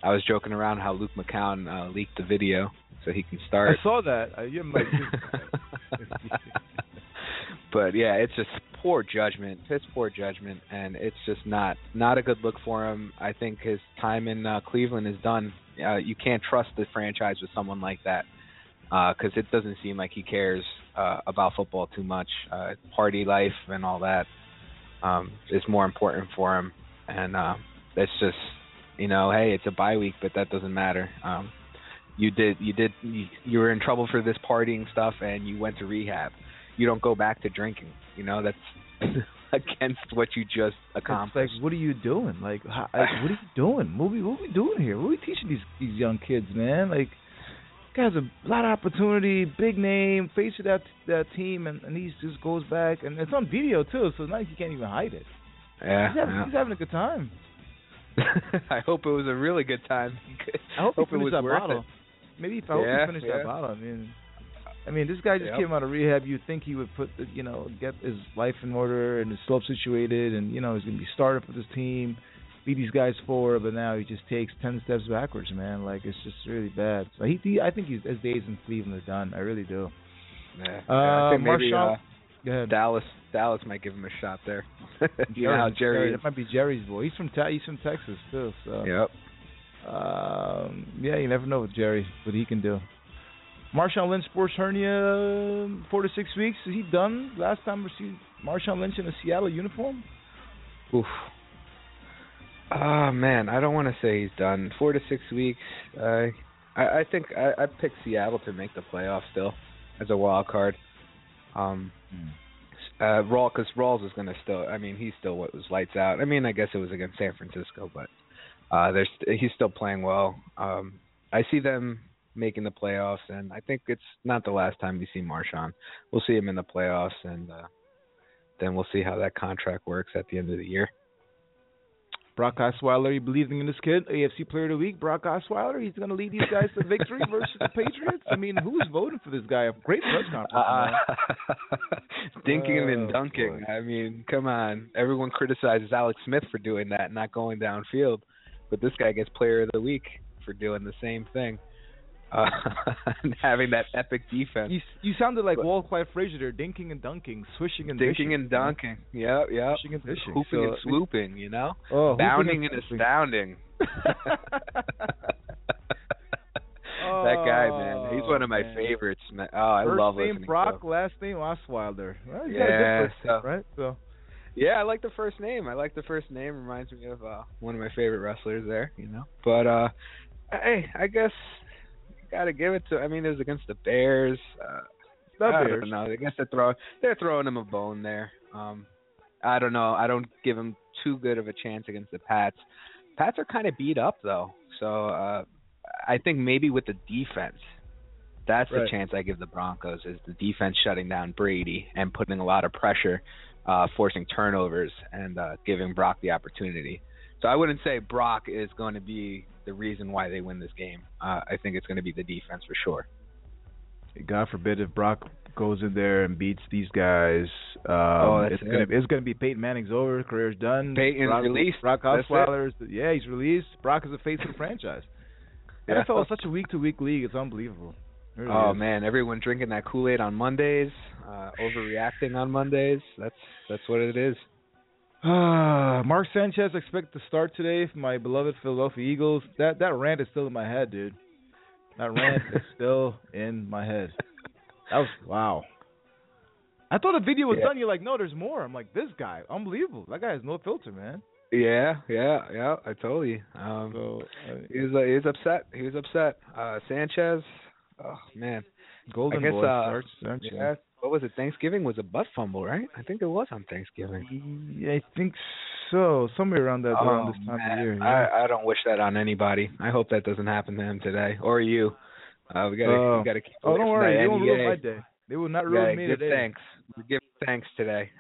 I was joking around how Luke McCown uh, leaked the video so he can start. I saw that. Uh, you might but yeah, it's just poor judgment. It's poor judgment, and it's just not not a good look for him. I think his time in uh, Cleveland is done. Uh, you can't trust the franchise with someone like that. Because uh, it doesn't seem like he cares uh, about football too much. Uh, party life and all that um, is more important for him. And uh, it's just, you know, hey, it's a bye week, but that doesn't matter. Um, you did, you did, you, you were in trouble for this partying stuff, and you went to rehab. You don't go back to drinking. You know, that's against what you just accomplished. It's like, what are you doing? Like, how, like what are you doing? What are we, what are we doing here? What are we teaching these these young kids, man? Like. Guy's a lot of opportunity, big name, face of that that team, and, and he just goes back. And it's on video, too, so it's not like he can't even hide it. Yeah, he's having, yeah. He's having a good time. I hope it was a really good time. I hope, hope he finished that bottle. It. Maybe if I yeah, hope he finished yeah. that bottle. I mean, I mean, this guy just yep. came out of rehab. You'd think he would put, the, you know, get his life in order and his slope situated, and, you know, he's going to be starter for this team, beat these guys forward, but now he just takes ten steps backwards, man. Like, it's just really bad. So he, he I think he's, his days in Cleveland are done. I really do. Yeah, uh, yeah, I think maybe Marshawn, uh, go ahead. Dallas, Dallas might give him a shot there. you Jerry, know how Jerry, Jerry that might be Jerry's boy. He's from he's from Texas too. So. Yep. Um, yeah, you never know with Jerry what he can do. Marshawn Lynch, sports hernia, four to six weeks. Is he done? Last time we see Marshawn Lynch in a Seattle uniform. Oof. Oh, man, I don't want to say he's done. Four to six weeks. Uh, I, I think I, I picked Seattle to make the playoffs still as a wild card. Um, mm. uh, Rawls, because Rawls is going to still, I mean, he's still what was lights out. I mean, I guess it was against San Francisco, but uh, there's, he's still playing well. Um, I see them making the playoffs, and I think it's not the last time we see Marshawn. We'll see him in the playoffs, and uh, then we'll see how that contract works at the end of the year. Brock Osweiler, you believing in this kid? A F C Player of the Week, Brock Osweiler. He's going to lead these guys to victory versus the Patriots? I mean, who's voting for this guy? A great press conference. Uh, dinking oh, and dunking. Boy. I mean, come on. Everyone criticizes Alex Smith for doing that, not going downfield. But this guy gets Player of the Week for doing the same thing. Uh, and having that epic defense. You, you sounded like Walt Clyde Frazier there, dinking and dunking, swishing and dinking dishing. and dunking. Yeah, yeah. Swishing and dishing. Hooping so, and swooping, you know? Oh, bounding and, and astounding. Oh, that guy, man. He's one of my man. favorites. Man. Oh, I First love listening name Brock, to last name Osweiler. Well, you yeah. First name, so, right? So. Yeah, I like the first name. I like the first name. Reminds me of uh, one of my favorite wrestlers there, you know? But, uh, hey, I guess... Gotta give it to. I mean, it was against the Bears. Uh, the I Bears. don't know. I guess they're throwing. They're throwing him a bone there. Um, I don't know. I don't give him too good of a chance against the Pats. Pats are kind of beat up though, so uh, I think maybe with the defense, that's right. The chance I give the Broncos is the defense shutting down Brady and putting a lot of pressure, uh, forcing turnovers and uh, giving Brock the opportunity. So I wouldn't say Brock is going to be the reason why they win this game. Uh, I think it's going to be the defense for sure. God forbid if Brock goes in there and beats these guys. Um, oh, that's it's, it. gonna, it's gonna be Peyton Manning's over, career's done. Peyton's Brock, released. Brock Osweiler's, yeah, he's released. Brock is the face of the franchise. Yeah. N F L is such a week-to-week league. It's unbelievable. It really oh is. man, everyone drinking that Kool-Aid on Mondays, uh, overreacting on Mondays. That's that's what it is. Uh, Mark Sanchez expected to start today for my beloved Philadelphia Eagles. That that rant is still in my head, dude. That rant is still in my head. That was, wow. I thought the video was yeah. done. You're like, no, there's more. I'm like, this guy, unbelievable. That guy has no filter, man. Yeah, yeah, yeah. I told you. Um, so, I mean, he was uh, he was upset. He was upset. Uh, Sanchez. Oh man, Golden I guess, Boy. Uh, Sarge, Sarge, yeah. Yeah. What was it? Thanksgiving was a butt fumble, right? I think it was on Thanksgiving. Yeah, I think so. Somewhere around that oh, around this time man. of year. Yeah. I, I don't wish that on anybody. I hope that doesn't happen to him today or you. Uh, we gotta oh. we gotta keep. Oh, don't worry. They won't ruin my day. They will not ruin yeah, me give today. Thanks. Give thanks today.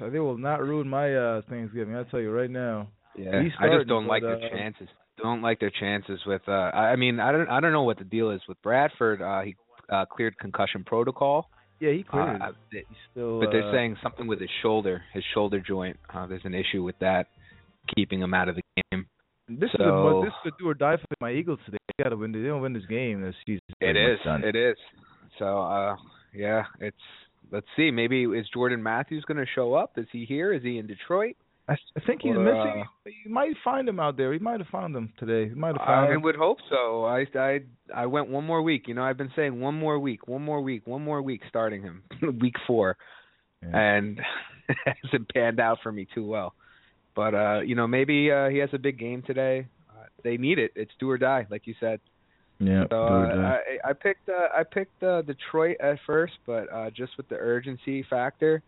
They will not ruin my uh, Thanksgiving. I'll tell you right now. Yeah, I just don't like their uh, chances. Don't like their chances with. Uh, I mean, I don't. I don't know what the deal is with Bradford. Uh, he. Uh, cleared concussion protocol. Yeah, he cleared. Uh, they, still, but they're uh, saying something with his shoulder, his shoulder joint. Uh, there's an issue with that, keeping him out of the game. This so, is a, this is a do or die for my Eagles today. They gotta win. They don't win this game this season. It is. It is. So uh, yeah, it's. Let's see. Maybe is Jordan Matthews going to show up? Is he here? Is he in Detroit? I, I think he's or, missing. Uh, you might find him out there. He might have found him today. He might have found I him. I would hope so. I, I, I went one more week. You know, I've been saying one more week, one more week, one more week starting him, week four. Yeah. And it hasn't panned out for me too well. But, uh, you know, maybe uh, he has a big game today. Uh, they need it. It's do or die, like you said. Yeah. So, uh, I, I picked, uh, I picked uh, Detroit at first, but uh, just with the urgency factor,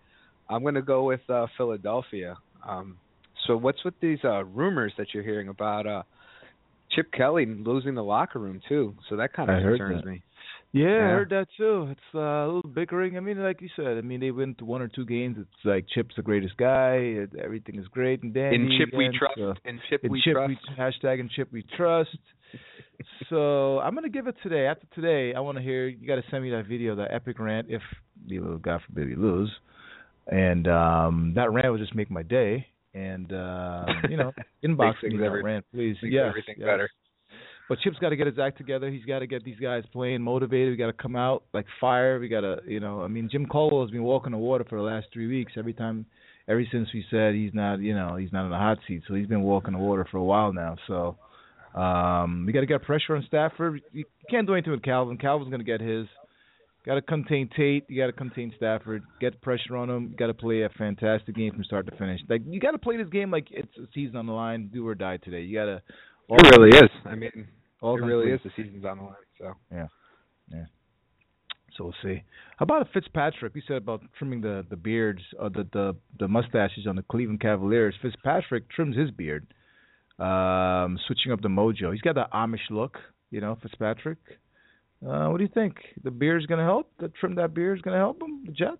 I'm going to go with uh, Philadelphia. Um, so what's with these uh, rumors that you're hearing about uh, Chip Kelly losing the locker room too? So that kind of I concerns me. Yeah, yeah, I heard that too. It's uh, a little bickering. I mean, like you said, I mean they went to one or two games. It's like Chip's the greatest guy. Everything is great and dandy. In Chip we trust. So, in Chip we Chip trust. We, hashtag in Chip we trust. So I'm gonna give it today. After today, I want to hear. You got to send me that video, that epic rant. If you, God forbid, you lose. And um, that rant would just make my day. And, uh, you know, inbox me that rant, please. Yes, everything yes. better. But Chip's got to get his act together. He's got to get these guys playing, motivated. We got to come out like fire. We got to, you know, I mean, Jim Caldwell has been walking the water for the last three weeks. Every time, ever since we said he's not, you know, he's not in the hot seat. So he's been walking the water for a while now. So um, we got to get pressure on Stafford. You can't do anything with Calvin. Calvin's going to get his. Got to contain Tate. You got to contain Stafford. Get pressure on him. Got to play a fantastic game from start to finish. Like you got to play this game like it's a season on the line, do or die today. You got to. It really is. I mean, it really is. The season's on the line. So yeah, yeah. So we'll see. How about Fitzpatrick? You said about trimming the the beards, uh, the the the mustaches on the Cleveland Cavaliers. Fitzpatrick trims his beard, um, switching up the mojo. He's got that Amish look, you know, Fitzpatrick. Uh, what do you think? The beard's going to help? The trim that beard's going to help them? The Jets?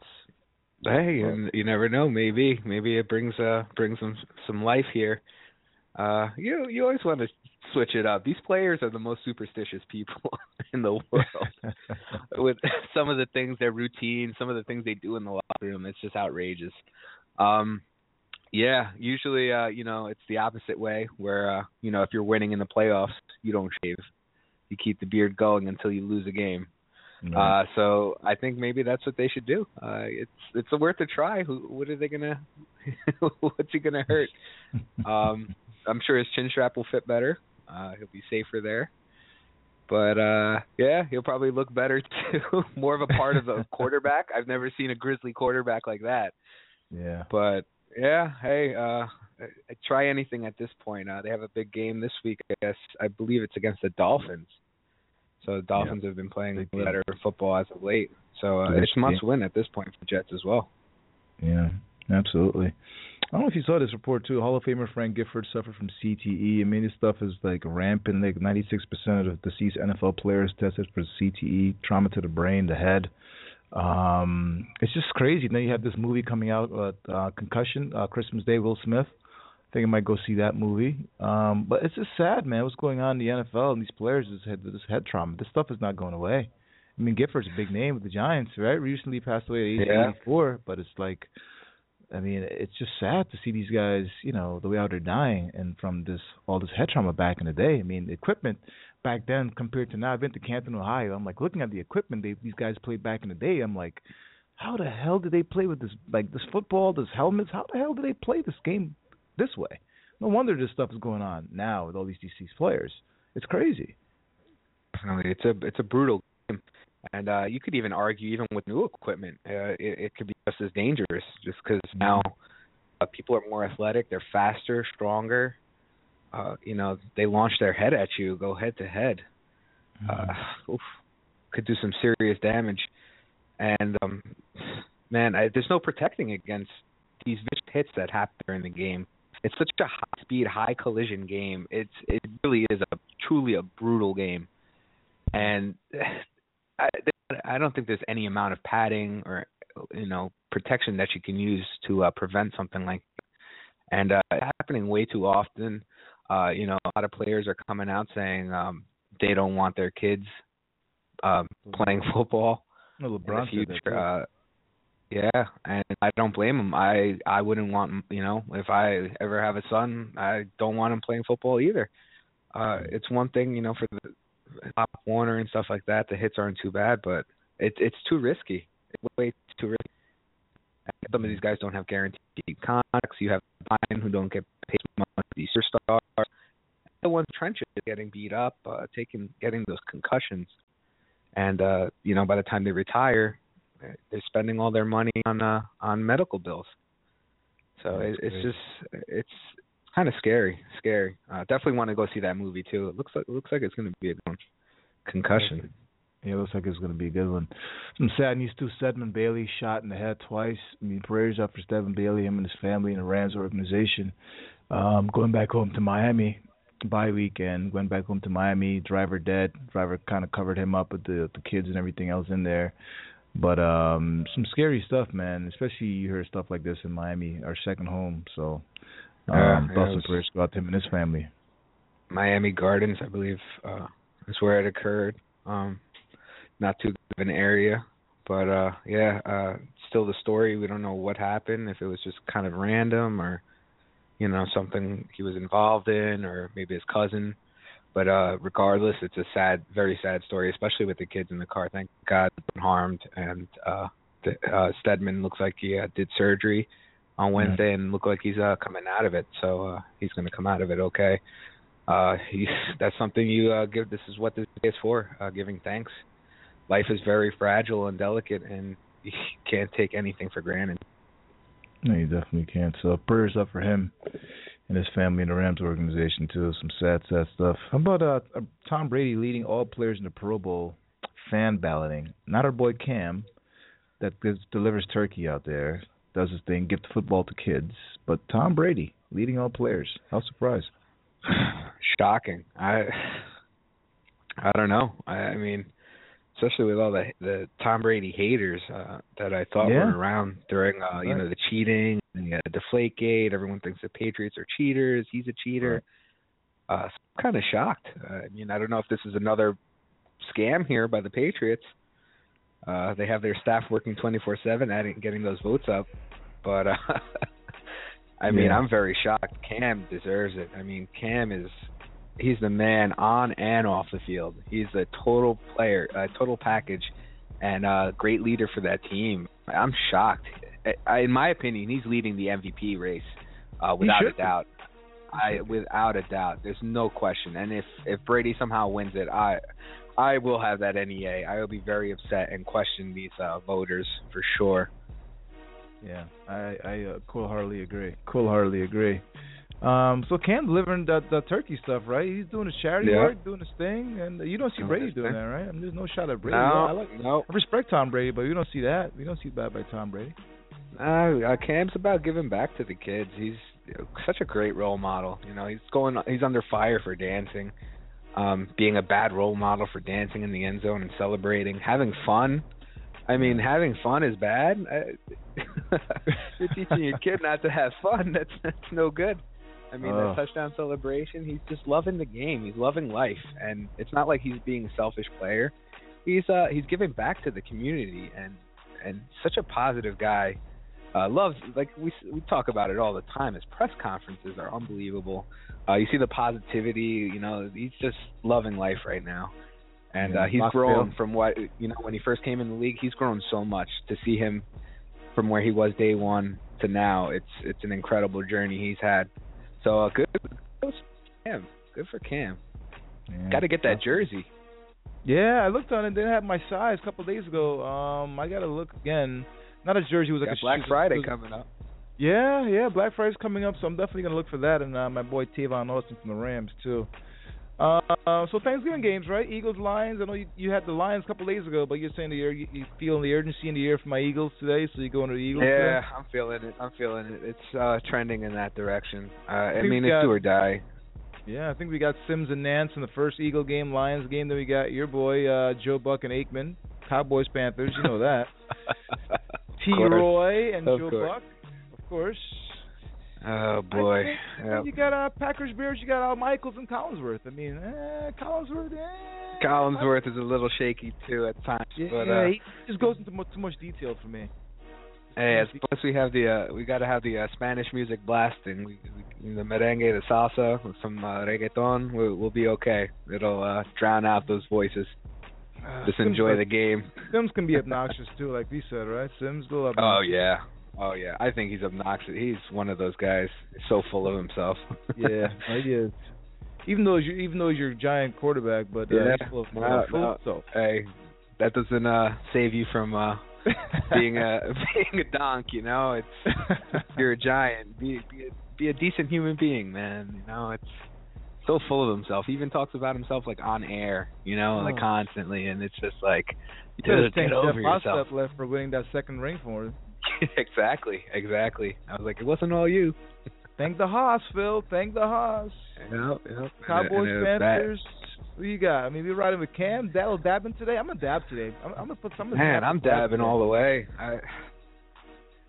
Hey, you, you never know. Maybe, maybe it brings uh brings some some life here. Uh, you you always want to switch it up. These players are the most superstitious people in the world. With some of the things, their routine, some of the things they do in the locker room, it's just outrageous. Um, yeah, usually, uh, you know, it's the opposite way where uh, you know, if you're winning in the playoffs, you don't shave. You keep the beard going until you lose a game. Mm-hmm. Uh, so I think maybe that's what they should do. Uh, it's it's worth a try. Who, what are they gonna? What's he gonna hurt? um, I'm sure his chin strap will fit better. Uh, he'll be safer there. But uh, yeah, he'll probably look better too. More of a part of the quarterback. I've never seen a grizzly quarterback like that. Yeah. But yeah, hey. Uh, I try anything at this point. Uh, they have a big game this week, I guess. I believe it's against the Dolphins. So the Dolphins yeah. have been playing better football as of late. So uh, it's must win at this point for the Jets as well. Yeah, absolutely. I don't know if you saw this report, too. Hall of Famer Frank Gifford suffered from C T E. I mean, this stuff is, like, rampant. Like, ninety-six percent of deceased N F L players tested for C T E, trauma to the brain, the head. Um, it's just crazy. Then you have this movie coming out, uh, uh, Concussion, uh, Christmas Day, Will Smith. I think I might go see that movie. Um, but it's just sad, man. What's going on in the N F L and these players with this, this head trauma. This stuff is not going away. I mean, Gifford's a big name with the Giants, right? Recently passed away at age yeah. eighty-four, but it's like, I mean, it's just sad to see these guys, you know, the way out they're dying and from this all this head trauma back in the day. I mean, the equipment back then compared to now. I've been to Canton, Ohio. I'm like looking at the equipment they, these guys played back in the day. I'm like, how the hell did they play with this, like this football, this helmets? How the hell did they play this game this way? No wonder this stuff is going on now with all these D C players. It's crazy. It's a it's a brutal game, and uh, you could even argue even with new equipment, uh, it, it could be just as dangerous. Just because now uh, people are more athletic, they're faster, stronger. Uh, you know, they launch their head at you, go head to head. Uh, oof, could do some serious damage. And um, man, I, there's no protecting against these hits that happen during the game. It's such a high-speed, high-collision game. It's it really is a truly a brutal game, and I, I don't think there's any amount of padding or you know protection that you can use to uh, prevent something like that. And uh, it's happening way too often. Uh, you know, a lot of players are coming out saying um, they don't want their kids um, playing football well, LeBron in the future. Uh, yeah, and I don't blame him. I, I wouldn't want, you know, if I ever have a son, I don't want him playing football either. Uh, it's one thing, you know, for the top corner and stuff like that, the hits aren't too bad, but it, it's too risky. It's way too risky. And some of these guys don't have guaranteed contracts. You have Biden who don't get paid much. These superstars, the ones in the trenches getting beat up, uh, taking, getting those concussions. And, uh, you know, by the time they retire, they're spending all their money on uh, on medical bills. So it, it's just it's kind of scary, scary. Uh, definitely want to go see that movie too. It looks like it looks like it's going to be a good one. Concussion. Yeah, it looks like it's going to be a good one. Some sad news too. Stedman Bailey shot in the head twice. I mean, prayers up for Stedman Bailey, him and his family, and the Rams organization. Um, going back home to Miami. Bye weekend, went back home to Miami. Driver dead. Driver kind of covered him up with the the kids and everything else in there. But um, some scary stuff, man. Especially you hear stuff like this in Miami, our second home. So, um, thoughts and prayers go out to him and his family. Miami Gardens, I believe, uh, is where it occurred. Um, not too good of an area, but uh, yeah, uh, still the story. We don't know what happened. If it was just kind of random, or you know, something he was involved in, or maybe his cousin. But uh, regardless, it's a sad, very sad story, especially with the kids in the car. Thank God they've been harmed. And uh, the, uh, Stedman looks like he uh, did surgery on Wednesday yeah. and looked like he's uh, coming out of it. So uh, he's going to come out of it okay. Uh, he's, that's something you uh, give. This is what this day is for, uh, giving thanks. Life is very fragile and delicate, and you can't take anything for granted. No, you definitely can't. So prayers up for him and his family and the Rams organization, too. Some sad, sad stuff. How about uh, Tom Brady leading all players in the Pro Bowl fan balloting? Not our boy Cam that gives, delivers turkey out there, does his thing, gives the football to kids. But Tom Brady leading all players. How surprised. Shocking. I I don't know. I, I mean, especially with all the the Tom Brady haters uh, that I thought yeah. were around during, uh, you right. know, the cheating, the Deflategate. Everyone thinks the Patriots are cheaters. He's a cheater. Right. Uh, so I'm kind of shocked. Uh, I mean, I don't know if this is another scam here by the Patriots. Uh, they have their staff working twenty-four seven at getting those votes up. But, uh, I yeah. mean, I'm very shocked. Cam deserves it. I mean, Cam is... He's the man on and off the field. He's a total player, a total package, and a great leader for that team. I'm shocked. I, in my opinion, he's leading the M V P race uh, without a doubt. I, without a doubt. There's no question. And if, if Brady somehow wins it, I I will have that N E A. I will be very upset and question these uh, voters for sure. Yeah, I, I uh, cold-heartedly agree. Cold-heartedly agree. Um, so Cam delivering that, that turkey stuff, right? He's doing his charity yeah. work, doing his thing, and you don't see Brady doing that, right? I mean, there's no shot at Brady. No, no, I, like, no. I respect Tom Brady, but we don't see that. We don't see that by Tom Brady. No, uh, Cam's about giving back to the kids. He's such a great role model. You know, he's going, he's under fire for dancing, um, being a bad role model for dancing in the end zone and celebrating, having fun. I mean, having fun is bad. You're teaching your kid not to have fun. That's that's no good. I mean, oh. that touchdown celebration, he's just loving the game. He's loving life. And it's not like he's being a selfish player. He's uh, he's giving back to the community and, and such a positive guy. Uh, loves, like, we we talk about it all the time. His press conferences are unbelievable. Uh, you see the positivity. You know, he's just loving life right now. And yeah, uh, he's grown from what, you know, when he first came in the league, he's grown so much. To see him from where he was day one to now, it's it's an incredible journey he's had. So uh, good, good for Cam. Good for Cam. Yeah, got to get that jersey. Yeah, I looked on it. They didn't have my size a couple of days ago. Um, I got to look again. Not a jersey. It was like got a Black Friday was, coming up. Yeah, yeah, Black Friday's coming up, so I'm definitely going to look for that. And uh, my boy Tavon Austin from the Rams, too. Uh, so Thanksgiving games, right? Eagles, Lions. I know you, you had the Lions a couple days ago, but you're saying that you're, you, you're feeling the urgency in the air for my Eagles today, so you're going to the Eagles. Yeah, today? I'm feeling it. I'm feeling it. It's uh, trending in that direction. Uh, I, I mean, it's got, do or die. Yeah, I think we got Sims and Nance in the first Eagle game, Lions game. Then we got your boy uh, Joe Buck and Aikman, Cowboys, Panthers. You know that. T. Roy and of Joe course. Buck. Course. Oh boy! Yep. You got uh, Packers, Bears. You got Al Michaels and Collinsworth. I mean, eh, Collinsworth. Eh, Collinsworth is a little shaky too at times. Yeah, but, uh, he just goes into much, too much detail for me. Hey, as, plus we have the uh, we got to have the uh, Spanish music blasting. We, we, the merengue, the salsa, with some uh, reggaeton. We, we'll be okay. It'll uh, drown out those voices. Uh, just Sims enjoy are, the game. Sims can be obnoxious too, like we said, right? Sims will. Oh yeah. Oh, yeah. I think he's obnoxious. He's one of those guys. So full of himself. Yeah, he is. Even though you're, even though you're a giant quarterback, but uh, yeah. he's full of no, no. So. Hey, that doesn't uh, save you from uh, being a being a donk, you know? It's You're a giant. Be, be, be a decent human being, man. You know, it's so full of himself. He even talks about himself, like, on air, you know, oh. like, constantly. And it's just like, you got to get over yourself. Left for winning that second ring for him. Exactly, exactly. I was like, it wasn't all you. Thank the Haas, Phil. Thank the Haas. Yep, yep. Cowboys, Panthers. Who you got? I mean, we're riding with Cam. That'll dabbing today. I'm gonna dab today. I'm, I'm gonna put some. Man, I'm dabbing all the way. I,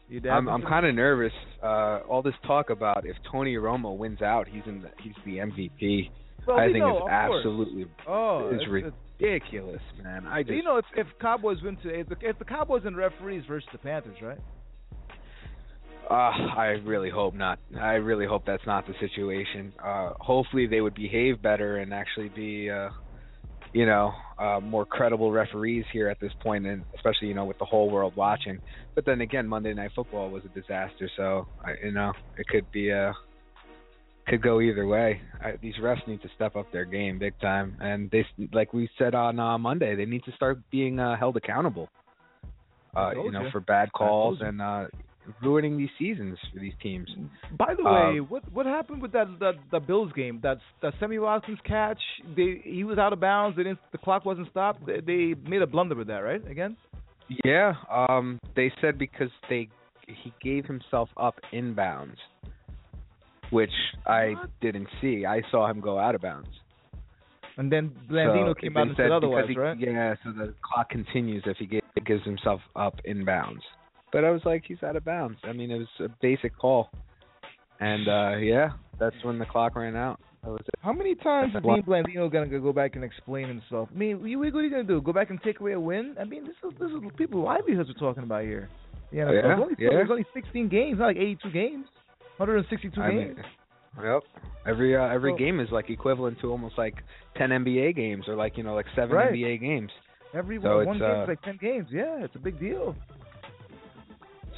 you dabbing? I'm, I'm kind of nervous. Uh, all this talk about if Tony Romo wins out, he's in. The, he's the M V P. Well, I think know, it's absolutely. Oh, it's, it's ridiculous. Ridiculous, man. I just, you know, if, if Cowboys win today, if the, if the Cowboys and referees versus the Panthers, right? Uh, I really hope not. I really hope that's not the situation. Uh, hopefully they would behave better and actually be, uh, you know, uh, more credible referees here at this point, and especially, you know, with the whole world watching. But then again, Monday Night Football was a disaster, so, I, you know, it could be a... Uh, Could go either way. I, these refs need to step up their game big time, and they, like we said on uh, Monday, they need to start being uh, held accountable. Uh, you know, you. for bad calls and uh, ruining these seasons for these teams. By the way, uh, what what happened with that the, the Bills game? That that Sammy Watkins catch, they he was out of bounds. They didn't. The clock wasn't stopped. They, they made a blunder with that, right? Again. Yeah. Um. They said because they he gave himself up inbounds. Which I what? didn't see. I saw him go out of bounds. And then Blandino so came out and said otherwise, he, right? Yeah, so the clock continues if he gave, gives himself up in bounds. But I was like, he's out of bounds. I mean, it was a basic call. And, uh, yeah, that's when the clock ran out. That was it. How many times is Dean Blandino going to go back and explain himself? I mean, what are you going to do? Go back and take away a win? I mean, this is, this is people's livelihoods we're talking about here. Yeah, oh, yeah? There's, only, yeah. there's only sixteen games, not like eighty-two games. one hundred sixty-two I games. Mean, yep. Every uh, every so, game is like equivalent to almost like ten N B A games or like you know like seven right. N B A games. Every so one, one game uh, is like ten games. Yeah, it's a big deal.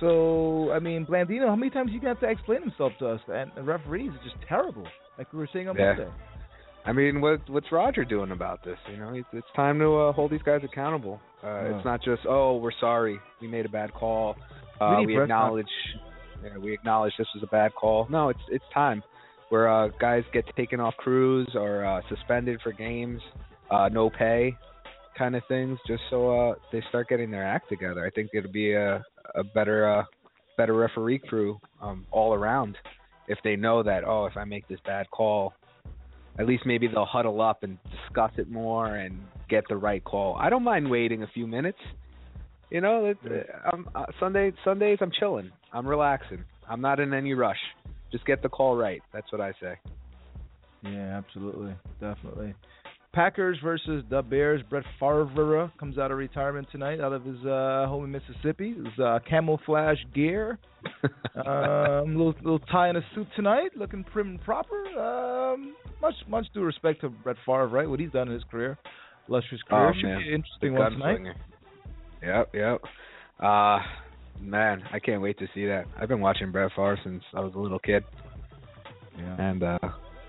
So I mean, Blandino, how many times you got to explain himself to us? And, and referees are just terrible. Like we were saying on yeah. Monday. I mean, what what's Roger doing about this? You know, it's, it's time to uh, hold these guys accountable. Uh, yeah. It's not just oh, we're sorry, we made a bad call. Uh, we, we acknowledge. Time. You know, we acknowledge this was a bad call. No, it's it's time where uh, guys get taken off crews or uh, suspended for games, uh, no pay kind of things, just so uh, they start getting their act together. I think it'll be a, a better uh, better referee crew um, all around if they know that, oh, if I make this bad call, at least maybe they'll huddle up and discuss it more and get the right call. I don't mind waiting a few minutes. You know, it, uh, I'm, uh, Sunday Sundays I'm chilling. I'm relaxing. I'm not in any rush. Just get the call right. That's what I say. Yeah, absolutely. Definitely. Packers versus the Bears. Brett Favre comes out of retirement tonight out of his uh, home in Mississippi. His uh, camouflage gear. um, little, little tie and a suit tonight. Looking prim and proper. Um, much much due respect to Brett Favre, right? What he's done in his career. Lester's career. Oh, should man. be an interesting the one tonight. Yep, yep. Uh, man, I can't wait to see that. I've been watching Brett Favre since I was a little kid. Yeah. And uh,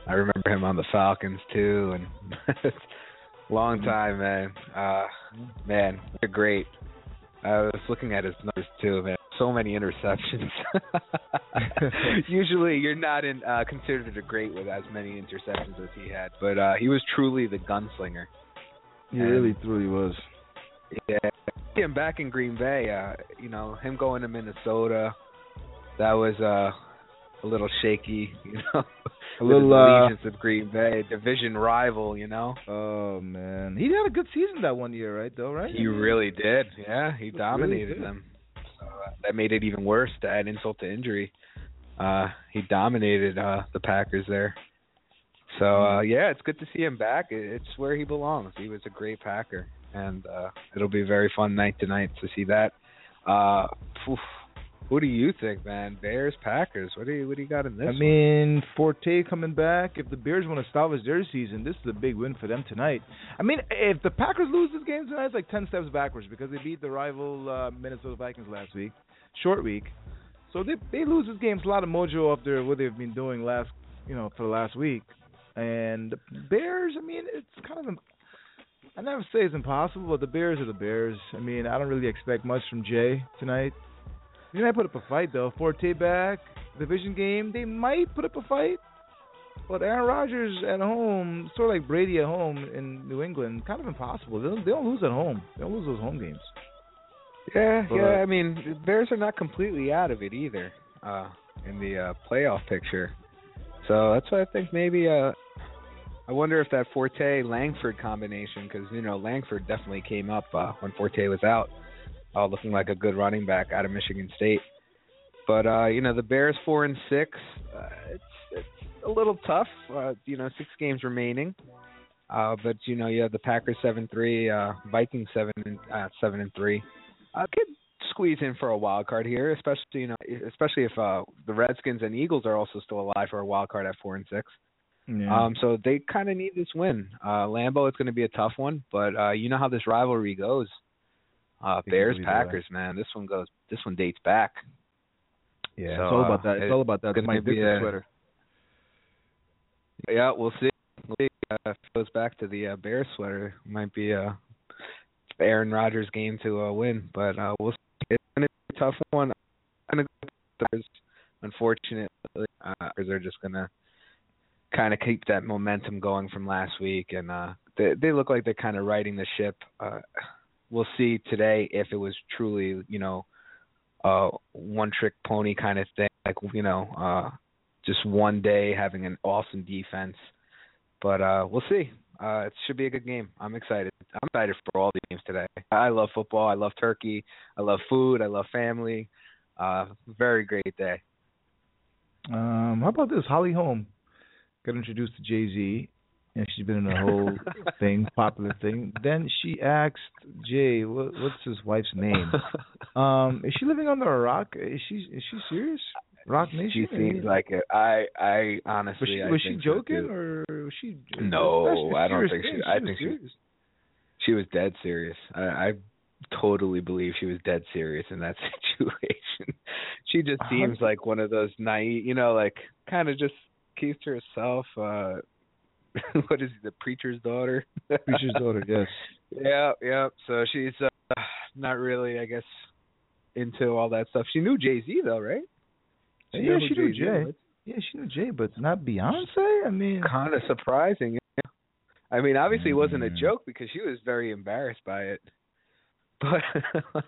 I remember him on the Falcons, too. And long time, man. Uh, man, they're great. I was looking at his numbers, too, man. So many interceptions. Usually you're not in, uh, considered a great with as many interceptions as he had. But uh, he was truly the gunslinger. He and, really, truly was. Yeah. Him back in Green Bay, uh, you know, him going to Minnesota, that was uh, a little shaky, you know. A little allegiance uh, of Green Bay, division rival, you know. Oh, man. He had a good season that one year, right, though, right? He really did, yeah. He dominated really them. So, uh, that made it even worse to add insult to injury. Uh, he dominated uh, the Packers there. So, uh, yeah, it's good to see him back. It's where he belongs. He was a great Packer. And uh, it'll be a very fun night tonight to see that. Uh, oof, who do you think, man? Bears, Packers. What do you what do you got in this? I mean, one? Forte coming back. If the Bears want to salvage their season, this is a big win for them tonight. I mean, if the Packers lose this game tonight, it's like ten steps backwards because they beat the rival uh, Minnesota Vikings last week, short week. So they they lose this game. It's a lot of mojo up there what they've been doing last, you know, for the last week. And the Bears, I mean, it's kind of an I never say it's impossible, but the Bears are the Bears. I mean, I don't really expect much from Jay tonight. They might put up a fight, though. Forte back, division game, they might put up a fight. But Aaron Rodgers at home, sort of like Brady at home in New England, kind of impossible. They don't, they don't lose at home. They don't lose those home games. Yeah, but, yeah. I mean, the Bears are not completely out of it either uh, in the uh, playoff picture. So that's why I think maybe... Uh, I wonder if that Forte-Langford combination, because, you know, Langford definitely came up uh, when Forte was out, uh, looking like a good running back out of Michigan State. But, uh, you know, the Bears four and six, uh, it's, it's a little tough, uh, you know, six games remaining. Uh, but, you know, you have the Packers seven three, uh, Vikings seven and, uh, seven and three. I could squeeze in for a wild card here, especially, you know, especially if uh, the Redskins and Eagles are also still alive for a wild card at four and six. Yeah. Um, so they kind of need this win. Uh, Lambeau, it's going to be a tough one, but uh, you know how this rivalry goes. Uh, Bears, Packers, man. This one goes. This one dates back. Yeah, so, it's all about that. It's, it's all about that. It's Mike Dick's Twitter. Yeah, we'll see. We'll see. Uh, if it goes back to the uh, Bears sweater. It might be uh, Aaron Rodgers' game to uh, win, but uh, we'll see. It's going to be a tough one. I'm going to go to the Bears, unfortunately, because uh, they're just going to kind of keep that momentum going from last week, and uh, they, they look like they're kind of riding the ship. Uh, we'll see today if it was truly, you know, uh, one-trick pony kind of thing, like you know, uh, just one day having an awesome defense. But uh, we'll see. Uh, it should be a good game. I'm excited. I'm excited for all the games today. I love football. I love turkey. I love food. I love family. Uh, very great day. Um, how about this, Holly Holm? Got introduced to Jay-Z, and she's been in the whole thing, popular thing. Then she asked Jay, what, what's his wife's name? Um, is she living under a rock? Is she is she serious? Rock Nation? She seems like it. I, I honestly, was she, I was think she joking, so or was she? No, I don't think she. Thing. I she think she, she was dead serious. I, I totally believe she was dead serious in that situation. She just seems uh, like one of those naive, you know, like kind of just. Keys to herself. Uh, what is it, the preacher's daughter? Preacher's daughter, yes. Yeah, yeah. So she's uh, not really, I guess, into all that stuff. She knew Jay-Z, though, right? She yeah, she knew Jay. Was. Yeah, she knew Jay, but not Beyonce? I mean... Kind of surprising. Yeah. I mean, obviously mm. it wasn't a joke because she was very embarrassed by it. But,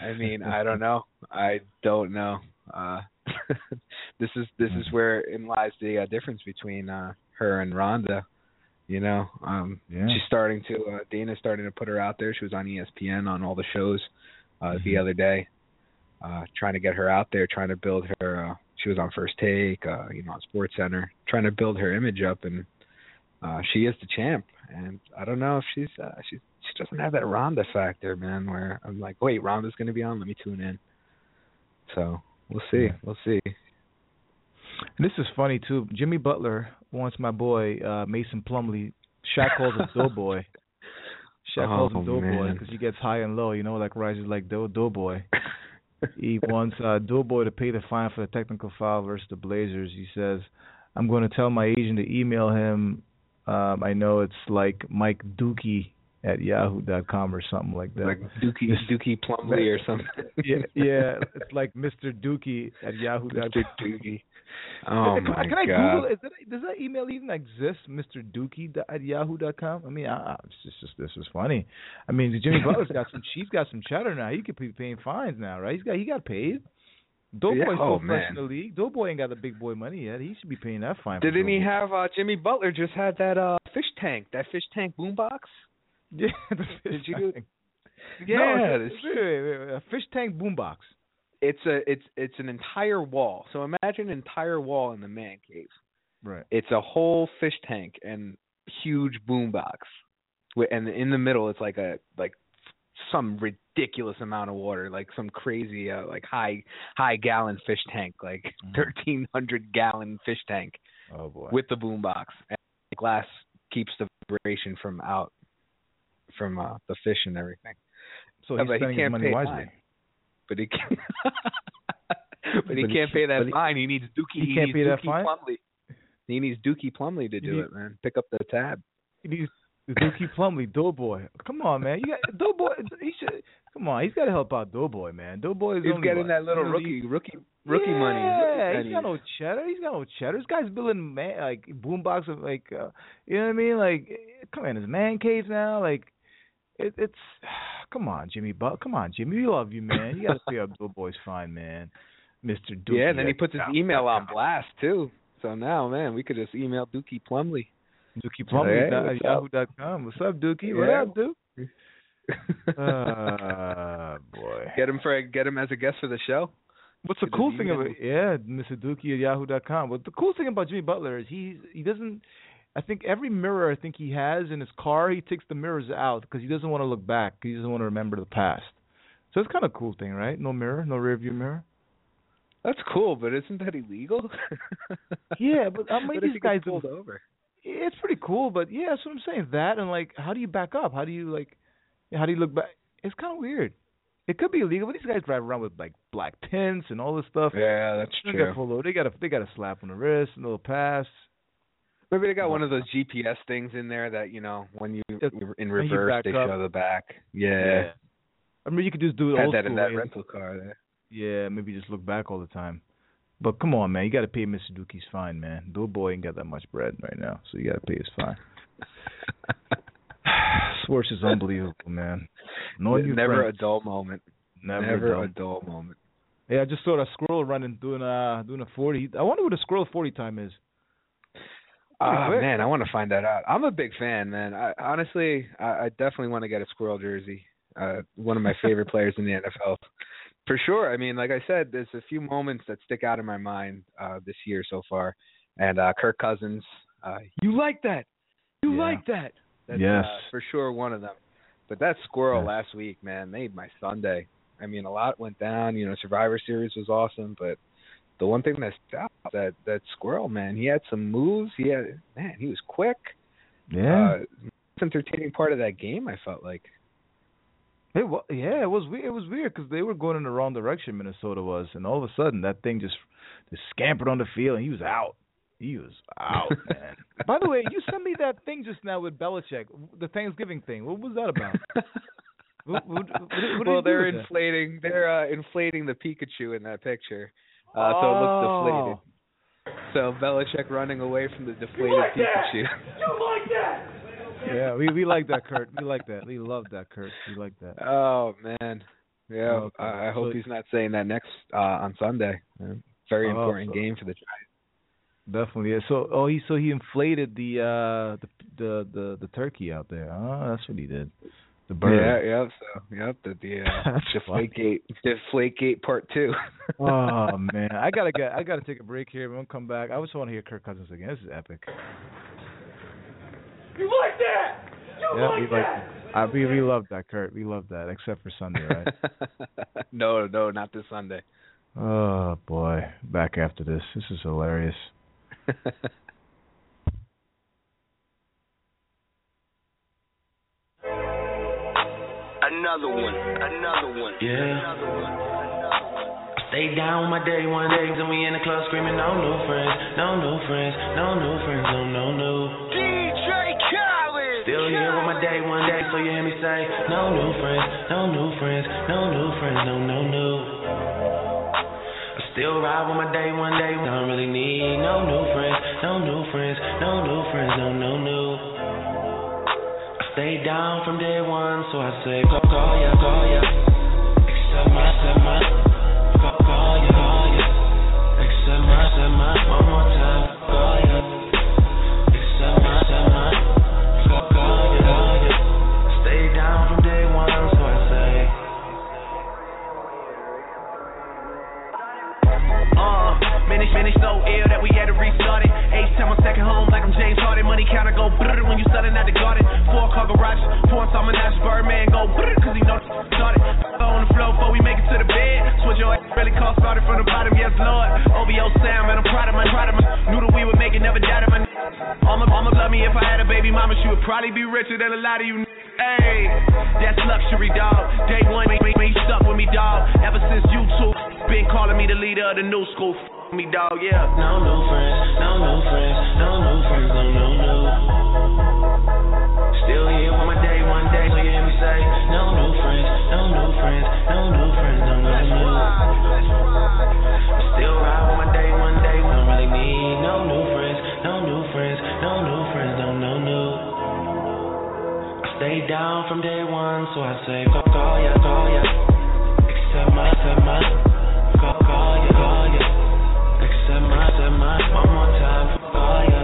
I mean, I don't know. I don't know. Uh this is this is where in lies the uh, difference between uh, her and Rhonda, you know. Um, yeah. She's starting to uh, Dana's starting to put her out there. She was on E S P N on all the shows uh, mm-hmm. the other day, uh, trying to get her out there, trying to build her. Uh, she was on First Take, uh, you know, on Sports Center, trying to build her image up, and uh, she is the champ. And I don't know if she's uh, she she doesn't have that Rhonda factor, man. Where I'm like, wait, Rhonda's going to be on. Let me tune in. So. We'll see. We'll see. And this is funny, too. Jimmy Butler wants my boy, uh, Mason Plumlee. Shaq calls him Doughboy. Shaq calls him Doughboy because he gets high and low, you know, like rises like dough, Doughboy. He wants uh, Doughboy to pay the fine for the technical foul versus the Blazers. He says, I'm going to tell my agent to email him. Um, I know it's like Mike Dookie at yahoo dot com or something like that. Like Dookie, Dookie Plumley or something. yeah, yeah, it's like Mister Dookie at yahoo dot com. Mister Dookie. Oh, can, my can I God. Google it? That, does that email even exist, Mister Dookie at yahoo dot com? I mean, I, it's just, just, this is funny. I mean, Jimmy Butler's got some she's got some cheddar now. He could be paying fines now, right? He's got He got paid. Doughboy's yeah. oh, still fresh in the league. Doughboy ain't got the big boy money yet. He should be paying that fine. Didn't he have uh, Jimmy Butler just had that uh, fish tank, that fish tank boombox? Yeah, the fish Did you tank. Yeah, no, it's, it's, a fish tank boombox. It's a it's it's an entire wall. So imagine an entire wall in the man cave. Right. It's a whole fish tank and huge boombox, and in the middle it's like a like some ridiculous amount of water, like some crazy uh, like high high gallon fish tank, like mm-hmm. thirteen hundred gallon fish tank. Oh boy. With the boombox, and the glass keeps the vibration from out. From uh, the fish and everything, so he's spending his money wisely. But he can't. but he can't pay that fine. He needs Dookie. He can't pay that fine. He needs Dookie Plumley to do it, man. Pick up the tab. He needs Dookie Plumley, Doughboy. Come on, man. You got Doughboy. He should. Come on, he's got to help out Doughboy, man. Doughboy is. He's getting that little rookie, rookie, rookie money. Yeah, he's got no cheddar. He's got no cheddar. This guy's building man, like boombox of like, uh, you know what I mean? Like, come on, his man caves now. Like. It, it's come on, Jimmy. But come on, Jimmy. We love you, man. You got to pay up Doughboy's fine, man. Mister Dookie. Yeah, and then he puts his email on blast too. So now, man, we could just email Dookie Plumley. Dookie Plumley hey, at yahoo dot com. What's up, Dookie? Yeah. What up, Duke? Ah, uh, boy. Get him for get him as a guest for the show. What's the cool thing about yeah, Mister Dookie at yahoo dot com? Well, the cool thing about Jimmy Butler is he he doesn't. I think every mirror I think he has in his car, he takes the mirrors out because he doesn't want to look back. He doesn't want to remember the past. So it's kind of a cool thing, right? No mirror, no rearview mirror. That's cool, but isn't that illegal? yeah, but how many of these guys pulled over? It's pretty cool, but yeah, that's what I'm saying. That and like, how do you back up? How do you like? How do you look back? It's kind of weird. It could be illegal, but these guys drive around with like black tints and all this stuff. Yeah, that's they true. Got pulled over. They got a they got a slap on the wrist, a little pass. Maybe they got one of those G P S things in there that, you know, when you in reverse, you they up. Show the back. Yeah. yeah. I mean, you could just do it all the time. Had that in that way. Rental car there. Yeah, maybe just look back all the time. But come on, man. You got to pay Mister Dookie's fine, man. Doughboy ain't got that much bread right now, so you got to pay his fine. Swartz is unbelievable, man. No Never friends. A dull moment. Never, Never a dull moment. Yeah, I just saw that squirrel running, doing a, doing a forty. I wonder what a squirrel forty time is. Oh, man, I want to find that out. I'm a big fan, man. I, honestly, I, I definitely want to get a squirrel jersey. Uh, one of my favorite players in the N F L. For sure. I mean, like I said, there's a few moments that stick out in my mind uh, this year so far. And uh, Kirk Cousins, uh, you like that. You yeah. like that. That's, yes. Uh, for sure, one of them. But that squirrel yeah. last week, man, made my Sunday. I mean, a lot went down. You know, Survivor Series was awesome, but... The one thing that stopped that that squirrel, man, he had some moves. He had man, he was quick. Yeah, uh, entertaining part of that game. I felt like. It was, yeah, it was weird. It was weird because they were going in the wrong direction. Minnesota was, and all of a sudden that thing just just scampered on the field, and he was out. He was out, man. By the way, you sent me that thing just now with Belichick, the Thanksgiving thing. What was that about? what, what, what, what well, they're inflating. That? They're uh, inflating the Pikachu in that picture. Uh, so it looks deflated. So Belichick running away from the deflated you like Pikachu. That. You like that? Yeah, we, we like that, Kurt. We like that. We love that, Kurt. We like that. Oh, man. Yeah, oh, okay. I, I hope so, he's not saying that next uh, on Sunday. Very important oh, so. game for the Giants. Definitely. Yeah. So, oh, he so he inflated the uh the the the, the turkey out there. Oh, that's what he did. The bird. Yeah, yeah, so, yep, the, the uh, Deflategate, Deflategate Part Two. Oh man, I gotta get, I gotta take a break here. We're gonna come back. I just want to hear Kirk Cousins again. This is epic. You like that? You yeah, like we that? Like, I, we we love that, Kurt. We love that, except for Sunday, right? no, no, not this Sunday. Oh boy, back after this. This is hilarious. Another one, another one, yeah. another one, another one. Stay down my day one day, and we in the club screaming, no new friends, no new friends, no new friends, no no new. D J Khaled. Still here with my day one day, so you hear me say, no new friends, no new friends, no new friends, no no new. I still ride with my day one day, I don't really need no new friends, no new friends, no new friends, no no new. Stay down from day one, so I say, call, call ya, call ya, accept my, accept my, call, call ya, call ya, accept my, accept my, one more time, call ya, accept my, accept my, call, call ya, call ya, stay down from day one, so I say, uh, many, many so ill that we had to restart it, H time on second home like I'm James Harden, money counter go brrr when you selling out the garden. Four car garage, four time and that's Birdman go brrr, cause he know the started. Throw on the floor before we make it to the bed. Switch your ass really cost started from the bottom, yes Lord. O V O sound, man, I'm proud of my, proud of my. Knew that we would make it, never doubted my. Mama, mama love me, if I had a baby mama, she would probably be richer than a lot of you. Hey, that's luxury, dog. Day one, make me, me stuck with me, dog. Ever since YouTube, been calling me the leader of the new school. F- me, dog, yeah. No new friends, no new friends, no new friends, no no no. Still here with my day one day, so you hear me say, no new friends, no new friends, no new friends, no no no. Still ride with my day one day, I don't really need no new friends, no new friends, no new friends, no no no. I stay down from day one, so I say, call, call ya, call ya, accept my, accept my, call, call ya, call ya, accept my, accept my, one more time, call ya,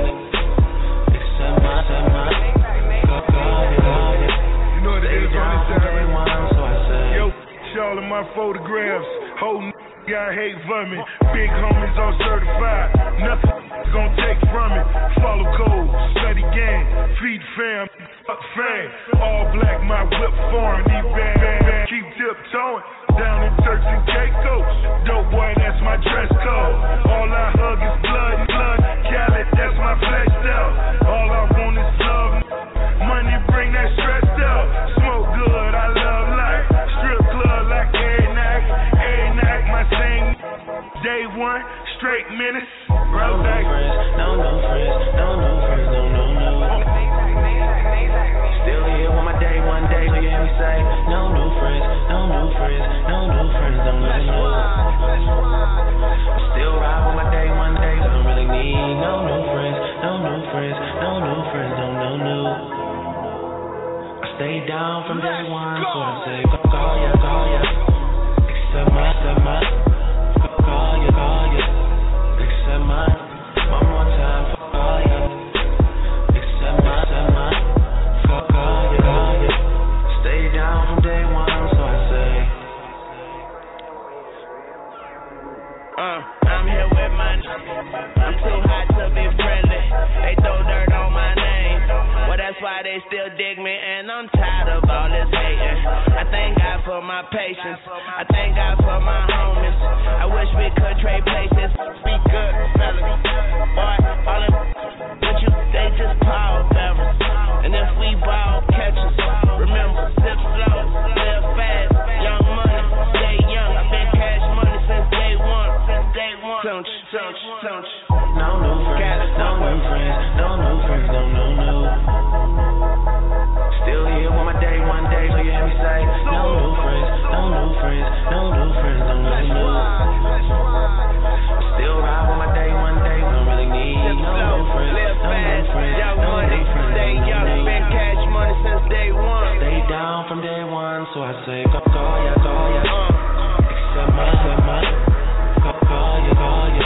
accept my, accept my. You know what it is on this time. Yo, y'all in my photographs. Whole n***a got hate from me. Big homies all certified. Nothing gonna take from it. Follow code, study gang, feed fam, fuck fam. All black, my whip foreign. Keep tiptoeing down in Turks and Caicos. Dope boy, that's my dress code. All I hug is blood, blood. Khaled, that's my flesh out. All I want is love. Money bring that stress out. Smoke good, I love life. Strip club like every night. Every night my same. Day one, straight minutes. Roll back. No new friends, no new friends, no new friends, no no no. Still here with my day one day, so you hear me say, no new friends, no new friends, no new friends, no no no. Still ride with my day one day, so I don't really need no new friends, no new friends, no new friends, no no no. Stay down from day one, so I say, call ya, call ya, accept my, accept my, call ya, call ya, accept my, one more time, call ya, accept my, accept my, call ya, call ya, stay down from day one, so I say, uh, I'm here with my, I'm too hot to be friendly, they throw dirt on my name, well that's why they still dig me. I'm tired of all this hating. I thank God for my patience. I thank God for my homies. I wish we could trade places. Be good, fellas. Boy, all them what you they just power fellas. And if we ball, catch us. Remember, sip slow, live fast. Young money, stay young. I've been cash money since day one. Since day one. Don't you, don't you, don't you. No new friends, no new friends, no new friends, no no no. Still here with my day one day, so you hear me say, no new friends, no new friends, no new friends, no new friends. Still ride with my day one day, don't really need no new friends, no new friends, no new friends. Stay young, been cash money since day one. Stay down from day one, so I say, call ya, call ya, accept my, accept my, call ya, call ya,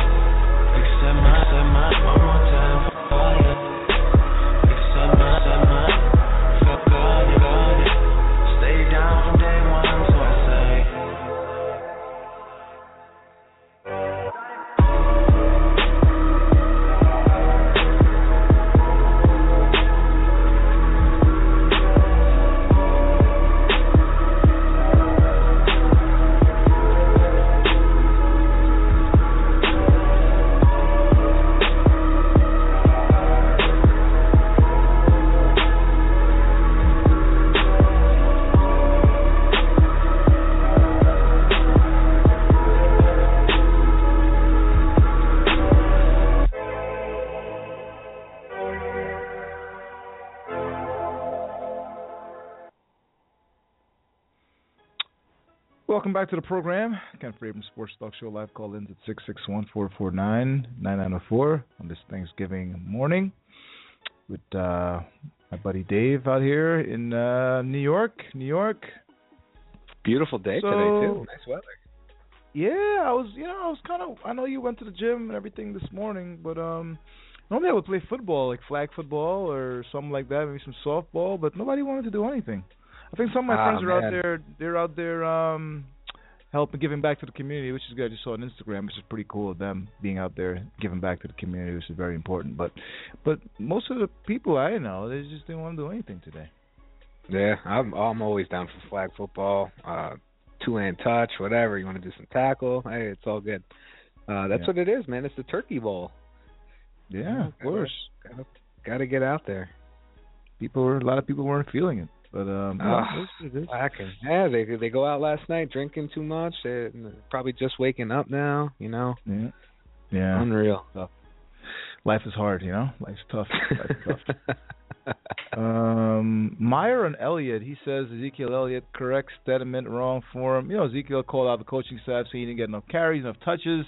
accept my, accept my, one more time, call ya, accept my, accept my. Welcome back to the program. Kenford Abrams Sports Talk Show live call-ins at six six one, four four nine, nine nine zero four on this Thanksgiving morning with uh, my buddy Dave out here in uh, New York, New York. Beautiful day so, today, too. Nice weather. Yeah, I was, you know, I was kind of, I know you went to the gym and everything this morning, but um, normally I would play football, like flag football or something like that, maybe some softball, but nobody wanted to do anything. I think some of my oh, friends are man. out there. They're out there um, helping, giving back to the community, which is good. I just saw on Instagram, which is pretty cool of them being out there giving back to the community, which is very important. But, but most of the people I know, they just didn't want to do anything today. Yeah, I'm I'm always down for flag football, uh, two-hand touch, whatever. You want to do some tackle? Hey, it's all good. Uh, that's yeah. what it is, man. It's the turkey bowl. Yeah, yeah of course. Gotta, gotta get out there. People were a lot of people weren't feeling it. But um, oh, yeah, they they go out last night drinking too much. They're probably just waking up now, you know. Yeah, yeah. Unreal. Tough. Life is hard, you know. Life's tough. Life's tough. Um, Meyer and Elliott. He says Ezekiel Elliott correct Steadman wrong for him. You know, Ezekiel called out the coaching staff saying he didn't get enough carries, enough touches,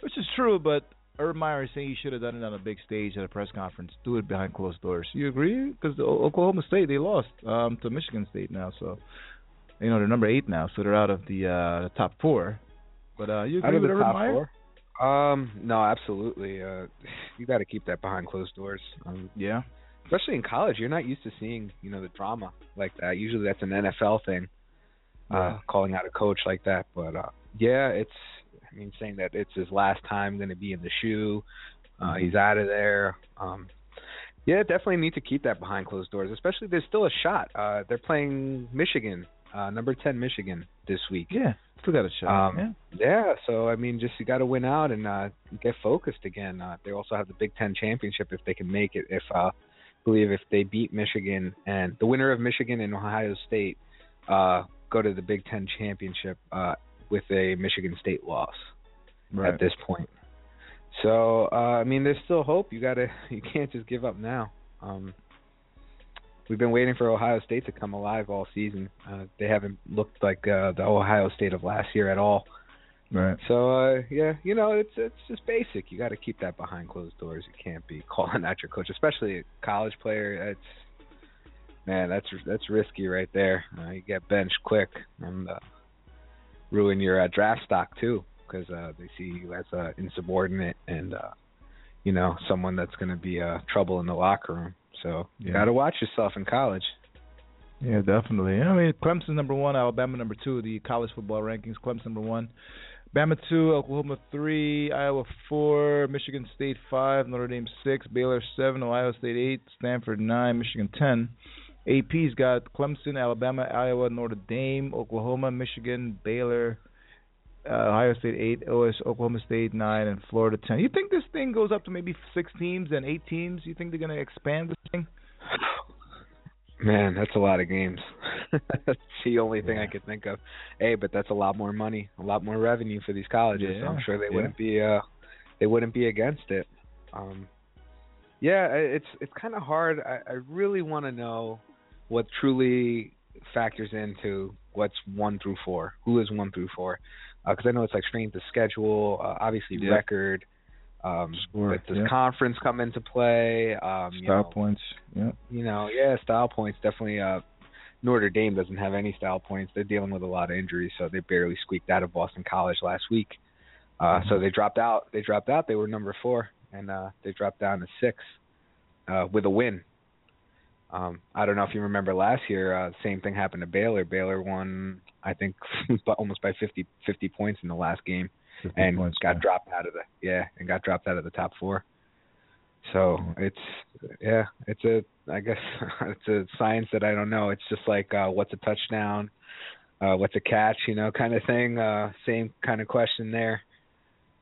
which is true. But Urban Meyer is saying he should have done it on a big stage at a press conference. Do it behind closed doors. You agree? Because Oklahoma State, they lost um, to Michigan State now. So, you know, they're number eight now, so they're out of the, uh, the top four. But uh, you agree with Urban Meyer? Four? Um, no, absolutely. Uh, you got to keep that behind closed doors. Um, yeah. Especially in college, you're not used to seeing, you know, the drama like that. Usually that's an N F L thing, uh, yeah. calling out a coach like that. But, uh, yeah, it's – I mean, saying that it's his last time going to be in the shoe. Uh, he's out of there. Um, yeah, definitely need to keep that behind closed doors, especially there's still a shot. Uh, they're playing Michigan, uh, number ten Michigan this week. Yeah, still got a shot. Um, yeah. yeah, so, I mean, just you got to win out and uh, get focused again. Uh, they also have the Big Ten Championship if they can make it. If uh, I believe if they beat Michigan and the winner of Michigan and Ohio State uh, go to the Big Ten Championship uh with a Michigan State loss right. at this point. So, uh, I mean, there's still hope. You gotta, you can't just give up now. Um, we've been waiting for Ohio State to come alive all season. Uh, they haven't looked like uh, the Ohio State of last year at all. Right. So, uh, yeah, you know, it's it's just basic. You got to keep that behind closed doors. You can't be calling out your coach, especially a college player. It's, man, that's that's risky right there. Uh, you get benched quick. And, uh, ruin your uh, draft stock too, because uh, they see you as uh, insubordinate and uh, you know someone that's going to be uh, trouble in the locker room. So yeah. you got to watch yourself in college. Yeah, definitely. I mean, Clemson number one, Alabama number two. The college football rankings: Clemson number one, Bama two, Oklahoma three, Iowa four, Michigan State five, Notre Dame six, Baylor seven, Ohio State eight, Stanford nine, Michigan ten. A P's got Clemson, Alabama, Iowa, Notre Dame, Oklahoma, Michigan, Baylor, uh, Ohio State eight, O S, Oklahoma State nine, and Florida ten. You think this thing goes up to maybe six teams and eight teams? You think they're going to expand this thing? Man, that's a lot of games. That's the only thing yeah. I could think of. Hey, but that's a lot more money, a lot more revenue for these colleges. Yeah. So I'm sure they yeah. wouldn't be uh, they wouldn't be against it. Um, yeah, it's it's kind of hard. I, I really want to know what truly factors into what's one through four, who is one through four, because uh, I know it's like strength of schedule, uh, obviously yeah. record, um, sure. but does yeah. conference come into play? Um, style you know, points. Yeah. You know, yeah, style points definitely. Uh, Notre Dame doesn't have any style points. They're dealing with a lot of injuries, so they barely squeaked out of Boston College last week. Uh, mm-hmm. So they dropped out. They dropped out. They were number four, and uh, they dropped down to six uh, with a win. Um, I don't know if you remember last year, uh, same thing happened to Baylor. Baylor won, I think, almost by fifty, fifty points in the last game, and points, got yeah. dropped out of the yeah, and got dropped out of the top four. So it's yeah, it's a I guess it's a science that I don't know. It's just like uh, what's a touchdown, uh, what's a catch, you know, kind of thing. Uh, same kind of question there,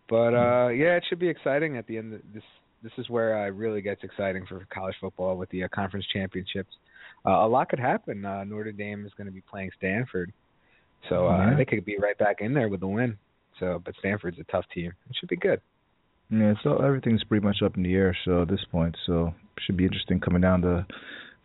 but uh, yeah, it should be exciting at the end of this. This is where it really gets exciting for college football with the uh, conference championships. Uh, a lot could happen. Uh, Notre Dame is going to be playing Stanford. So uh, yeah. they could be right back in there with a win. So, but Stanford's a tough team. It should be good. Yeah, so everything's pretty much up in the air so at this point. So it should be interesting coming down to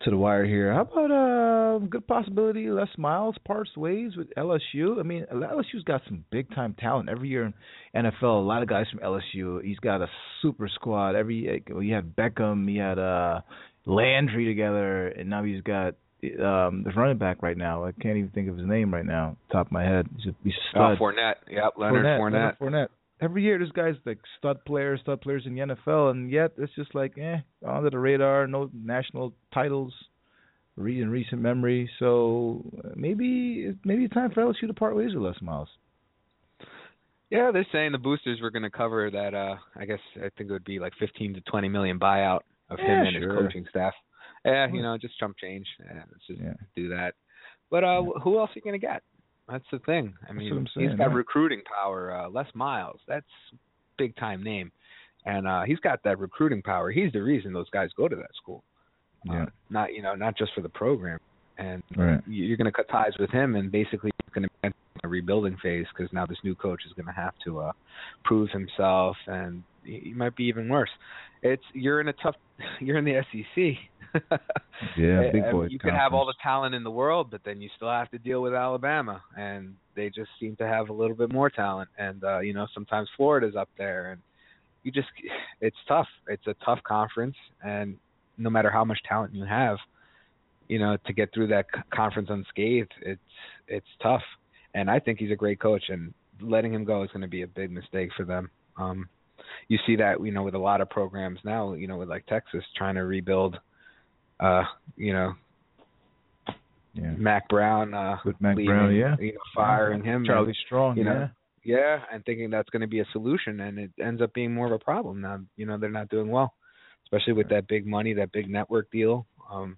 to the wire here. How about a uh, good possibility Les Miles parts ways with L S U? I mean, L S U's got some big-time talent. Every year in N F L, a lot of guys from L S U. He's got a super squad. Every well, you had Beckham, you had uh, Landry together, and now he's got um, the running back right now. I can't even think of his name right now, top of my head. He's a, he's a stud. Oh, Fournette. Yeah, Leonard Fournette. Fournette. Leonard Fournette. Every year, there's guys like stud players, stud players in the N F L, and yet it's just like, eh, under the radar, no national titles in recent memory. So maybe maybe it's time for L S U to part ways with Les Miles. Yeah, they're saying the boosters were going to cover that, uh, I guess, I think it would be like fifteen to twenty million dollars buyout of yeah, him and sure. his coaching staff. Yeah, you know, just chump change. Yeah, let's just yeah. do that. But uh, yeah. who else are you going to get? That's the thing. I mean, saying, he's got yeah. recruiting power. Uh, Les Miles, that's a big-time name. And uh, he's got that recruiting power. He's the reason those guys go to that school. Yeah. Uh, not, you know, not just for the program. And right. you're going to cut ties with him, and basically you're going to be in a rebuilding phase because now this new coach is going to have to uh, prove himself, and he might be even worse. It's You're in a tough – you're in the S E C – yeah, big boy. You can have all the talent in the world, but then you still have to deal with Alabama, and they just seem to have a little bit more talent. And uh, you know, sometimes Florida's up there, and you just—it's tough. It's a tough conference, and no matter how much talent you have, you know, to get through that conference unscathed, it's it's tough. And I think he's a great coach, and letting him go is going to be a big mistake for them. Um, you see that, you know, with a lot of programs now, you know, with like Texas trying to rebuild. Uh, you know, yeah. Mac Brown, uh, with Mac leading, Brown, yeah, you know, firing yeah. him, Charlie and, Strong, you know, yeah, yeah, and thinking that's going to be a solution, and it ends up being more of a problem. Now, you know, they're not doing well, especially with right. that big money, that big network deal. Um,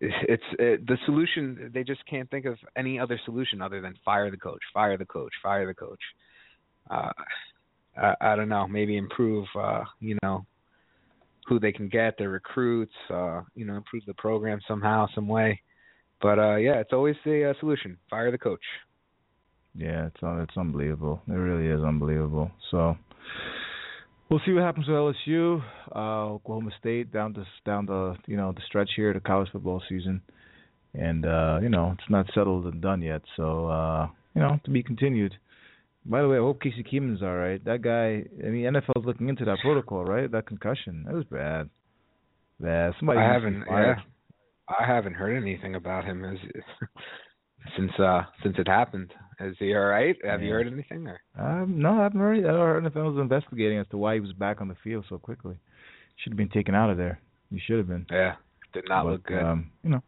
it, it's it, the solution. They just can't think of any other solution other than fire the coach, fire the coach, fire the coach. Uh, I, I don't know. Maybe improve. Uh, you know. Who they can get, their recruits, uh, you know, improve the program somehow, some way. But, uh, yeah, it's always the uh, solution. Fire the coach. Yeah, it's it's unbelievable. It really is unbelievable. So we'll see what happens with L S U, uh, Oklahoma State, down to, down the, you know, the stretch here to college football season. And, uh, you know, it's not settled and done yet. So, uh, you know, to be continued. By the way, I hope Casey Keeman's all right. That guy, I mean, N F L's looking into that protocol, right? That concussion. That was bad. Bad. Somebody I haven't yeah, I haven't heard anything about him as, since uh, since it happened. Is he all right? Have yeah. you heard anything? Or? Um, no, I haven't heard anything. I heard N F L was investigating as to why he was back on the field so quickly. Should have been taken out of there. You should have been. Yeah, did not but, look good. Um, you know,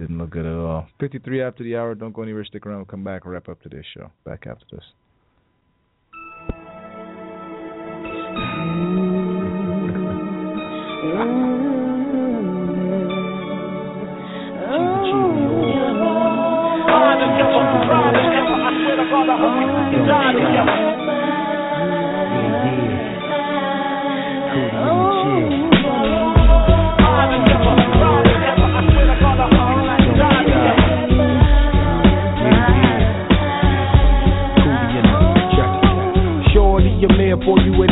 didn't look good at all. fifty-three after the hour. Don't go anywhere. Stick around. We'll come back and wrap up today's show. Back after this.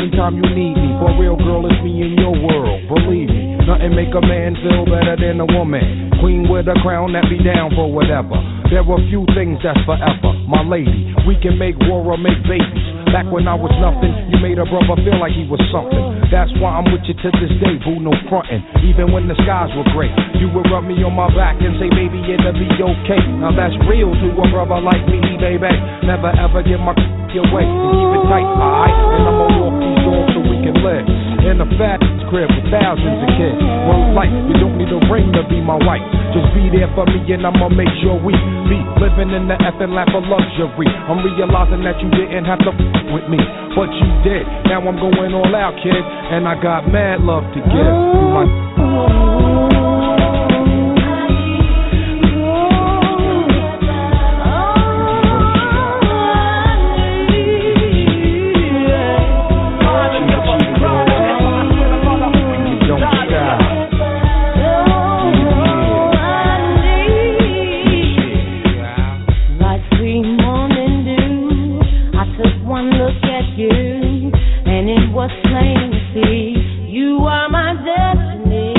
Anytime you need me, for real girl, it's me in your world, believe me. Nothing make a man feel better than a woman. Queen with a crown that be down for whatever. There are few things that's forever, my lady. We can make war or make babies. Back when I was nothing, you made a brother feel like he was something. That's why I'm with you to this day, boo, no frontin'. Even when the skies were gray, you would rub me on my back and say, baby, it'll be okay. Now that's real to a brother like me, baby. Never ever give my your way. And keep it tight, alright? And I'ma walk these doors so we can live in a fat crib with thousands of kids. One life, you don't need a ring to be my wife. Just be there for me and I'ma make sure we be living in the effing lap of luxury. I'm realizing that you didn't have to f- with me, but you did. Now I'm going all out, kid, and I got mad love to give. You my was plain to see, you are my destiny.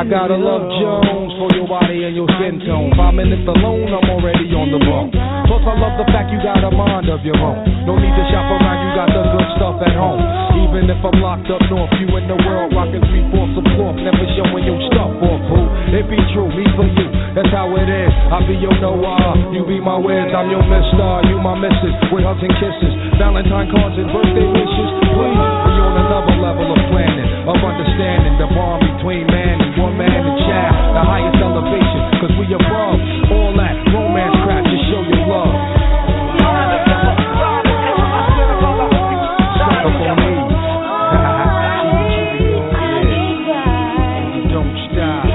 I gotta love Jones for your body and your skin tone. Five minutes alone, I'm already on the bone. Plus, I love the fact you got a mind of your own. No need to shop around, you got the good stuff at home. Even if I'm locked up north, you in the world rocking three-fourths of cloth, never showing your stuff off, boo. It be true, me for you, that's how it is. I be your Noah, you be my whiz. I'm your mister, you my missus. With hugs and kisses, Valentine cards and birthday wishes. Please, we on another level of planning, of understanding the bond between man and woman and child, the highest elevation, cause we above all that romance crap to show your love. Suck up on me. Don't stop.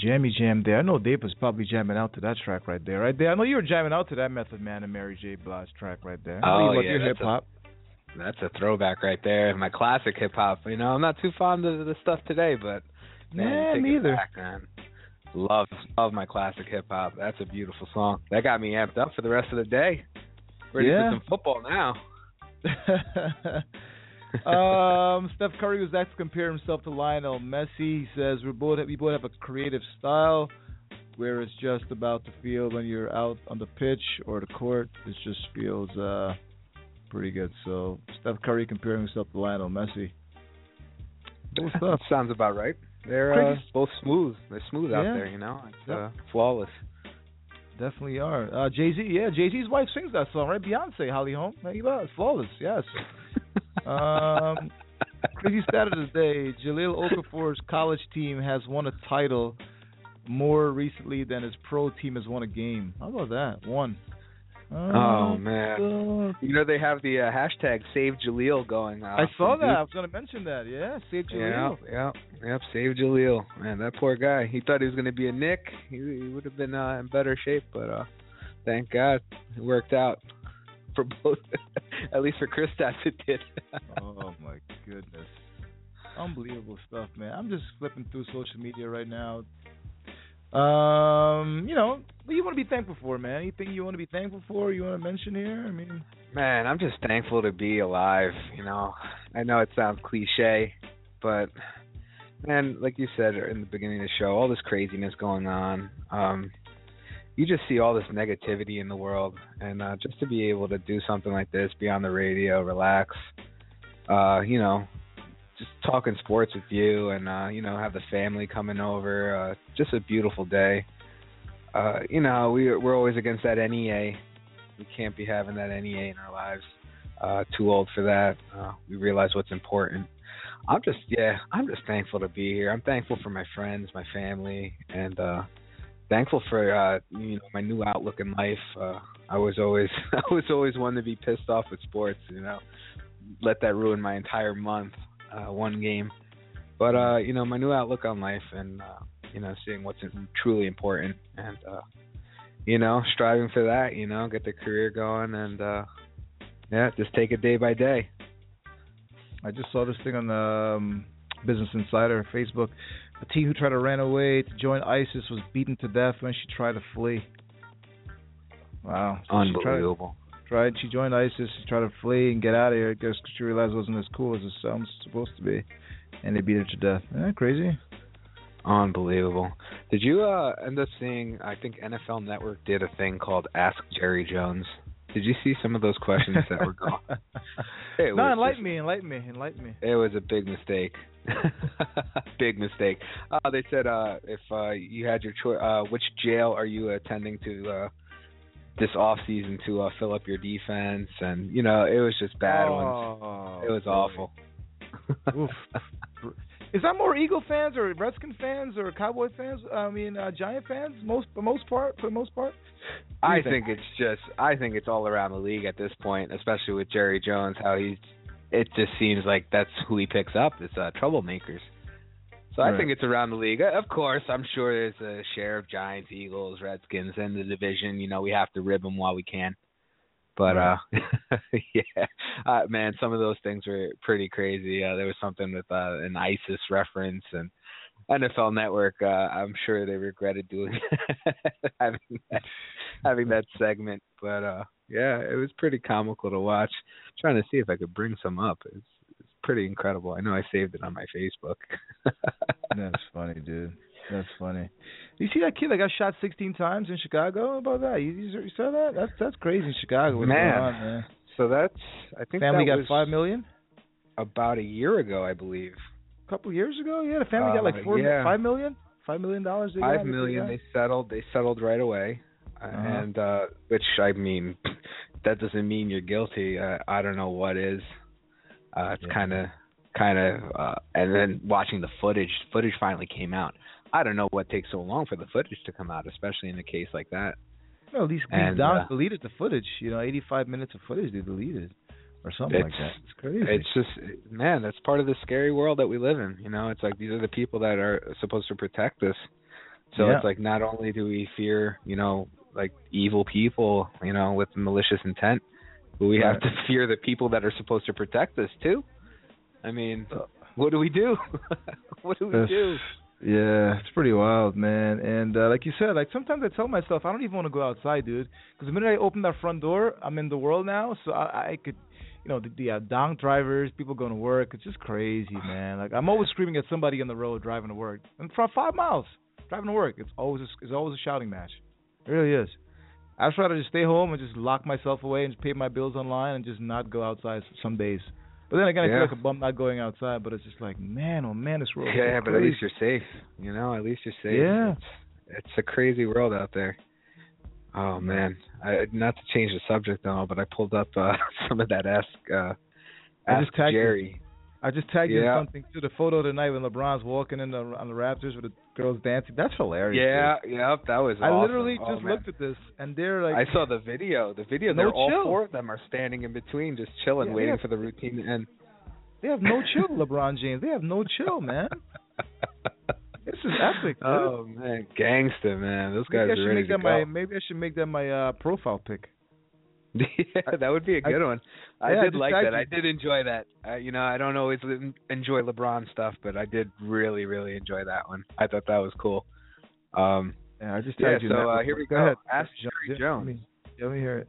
Jammy jam there. I know Dave was probably jamming out to that track right there, right there. I know you were jamming out to that Method Man and Mary J. Blige track right there. Oh, you yeah, your hip hop. That's a throwback right there. My classic hip hop. You know, I'm not too fond of the stuff today, but man, yeah, neither. Back, man. Love, love my classic hip hop. That's a beautiful song. That got me amped up for the rest of the day. Ready yeah. for some football now. um, Steph Curry was asked to compare himself to Lionel Messi. He says, we both, we both have a creative style where it's just about the field. When you're out on the pitch or the court, it just feels uh, pretty good. So Steph Curry comparing himself to Lionel Messi. Cool stuff. Sounds about right. They're uh, both smooth. They're smooth yeah. out there, you know. It's yep. uh, flawless. Definitely are. Uh, Jay-Z, yeah, Jay-Z's wife sings that song, right? Beyonce, Holly Holm. It's flawless, yes. Um, crazy stat of the day. Jahlil Okafor's college team has won a title more recently than his pro team has won a game. How about that? One. Oh, oh man. God. You know, they have the uh, hashtag Save Jahlil going on. I saw that. I was going to mention that. Yeah, Save Jahlil. Yeah, yeah, yep. Save Jahlil. Man, that poor guy. He thought he was going to be a Nick. He, he would have been uh, in better shape, but uh, thank God it worked out. For both, at least for Kristaps, it did. Oh my goodness, unbelievable stuff, man! I'm just flipping through social media right now. Um, you know, what you want to be thankful for, man? Anything you want to be thankful for? You want to mention here? I mean, man, I'm just thankful to be alive. You know, I know it sounds cliche, but man, like you said in the beginning of the show, all this craziness going on. Um. You just see all this negativity in the world, and uh, just to be able to do something like this, be on the radio, relax, uh, you know, just talking sports with you, and uh, you know, have the family coming over, uh, just a beautiful day. Uh, you know, we we're always against that N E A. We can't be having that N E A in our lives. Uh, too old for that. Uh, we realize what's important. I'm just yeah, I'm just thankful to be here. I'm thankful for my friends, my family, and. Uh, Thankful for uh, you know, my new outlook in life. Uh, I was always I was always one to be pissed off with sports. You know, let that ruin my entire month, uh, one game. But uh, you know, my new outlook on life, and uh, you know, seeing what's truly important, and uh, you know, striving for that. You know, get the career going, and uh, yeah, just take it day by day. I just saw this thing on the um, Business Insider Facebook. A teen who tried to run away to join ISIS was beaten to death when she tried to flee. Wow. So Unbelievable. She tried, tried. She joined ISIS. She tried to flee and get out of here. I guess she realized it wasn't as cool as it sounds supposed to be. And they beat her to death. Isn't that crazy? Unbelievable. Did you uh, end up seeing, I think N F L Network did a thing called Ask Jerry Jones. Did you see some of those questions that were gone? No, enlighten just, me, enlighten me, enlighten me. It was a big mistake. Big mistake. Uh, they said uh, if uh, you had your choice, uh, which jail are you attending to uh, this offseason to uh, fill up your defense. And, you know, it was just bad oh, ones. It was awful. Is that more Eagle fans or Redskin fans or Cowboy fans? I mean, uh, Giant fans, most for most part. For the most part, I think, think it's just. I think it's all around the league at this point, especially with Jerry Jones. How he's, it just seems like that's who he picks up. It's uh, troublemakers. So right. I think it's around the league. Of course, I'm sure there's a share of Giants, Eagles, Redskins in the division. You know, we have to rib them while we can. But, uh, yeah, uh, man, some of those things were pretty crazy. Uh, there was something with uh, an ISIS reference, and N F L Network, uh, I'm sure they regretted doing having, that, having that segment. But, uh, yeah, it was pretty comical to watch. I'm trying to see if I could bring some up. It's, it's pretty incredible. I know I saved it on my Facebook. That's funny, dude. That's funny. You see that kid that got shot sixteen times in Chicago? How about that? You, you saw that? That's that's crazy in Chicago. What's man. Going on, man. So that's I think family that got was five million. About a year ago, I believe. A couple years ago, yeah. The family uh, got like four, yeah. five million, five million dollars. They five got, million. They, they settled. They settled right away, uh-huh. and uh, which I mean, that doesn't mean you're guilty. Uh, I don't know what is. Uh, it's kind of, kind of, uh, and then watching the footage. Footage finally came out. I don't know what takes so long for the footage to come out, especially in a case like that. No, these guys uh, deleted the footage. You know, eighty-five minutes of footage they deleted or something like that. It's crazy. It's just, man, that's part of the scary world that we live in. You know, it's like these are the people that are supposed to protect us. So yeah. It's like not only do we fear, you know, like evil people, you know, with malicious intent, but we right. have to fear the people that are supposed to protect us too. I mean, uh, what do we do? What do we uh, do? Yeah, it's pretty wild, man. And uh, like you said, like sometimes I tell myself I don't even want to go outside, dude, because the minute I open that front door, I'm in the world now. So I, I could, you know, the, the uh, donk drivers, people going to work, it's just crazy, man. Like I'm always screaming at somebody on the road driving to work, and for five miles driving to work, it's always a, it's always a shouting match. It really is. I try to just stay home and just lock myself away and just pay my bills online and just not go outside some days. But then again, I yeah. feel like a bum not going outside, but it's just like, man, oh, man, this world is crazy. Yeah, but at least you're safe. You know, at least you're safe. Yeah. It's, it's a crazy world out there. Oh, man. I, not to change the subject, though, but I pulled up uh, some of that Ask, uh, ask I Jerry. You. I just tagged yeah. you something to the photo tonight when LeBron's walking in the, on the Raptors with the girls dancing. That's hilarious. Yeah, dude. yeah, that was I awesome. I literally oh, just man. looked at this, and they're like... I saw the video. The video, no they're chill. all four of them are standing in between, just chilling, yeah, waiting have, for the routine to end. They have no chill, LeBron James. They have no chill, man. This is epic, dude. Oh, man, gangster, man. Those guys maybe are ready to go. My, maybe I should make that my uh, profile pic. Yeah, that would be a good I, one. I yeah, did like that. I did enjoy that. Uh, you know, I don't always enjoy LeBron stuff, but I did really, really enjoy that one. I thought that was cool. Um, yeah, I just yeah, you so uh, here we go. go Ask Jerry Jones. Let me, let me hear it.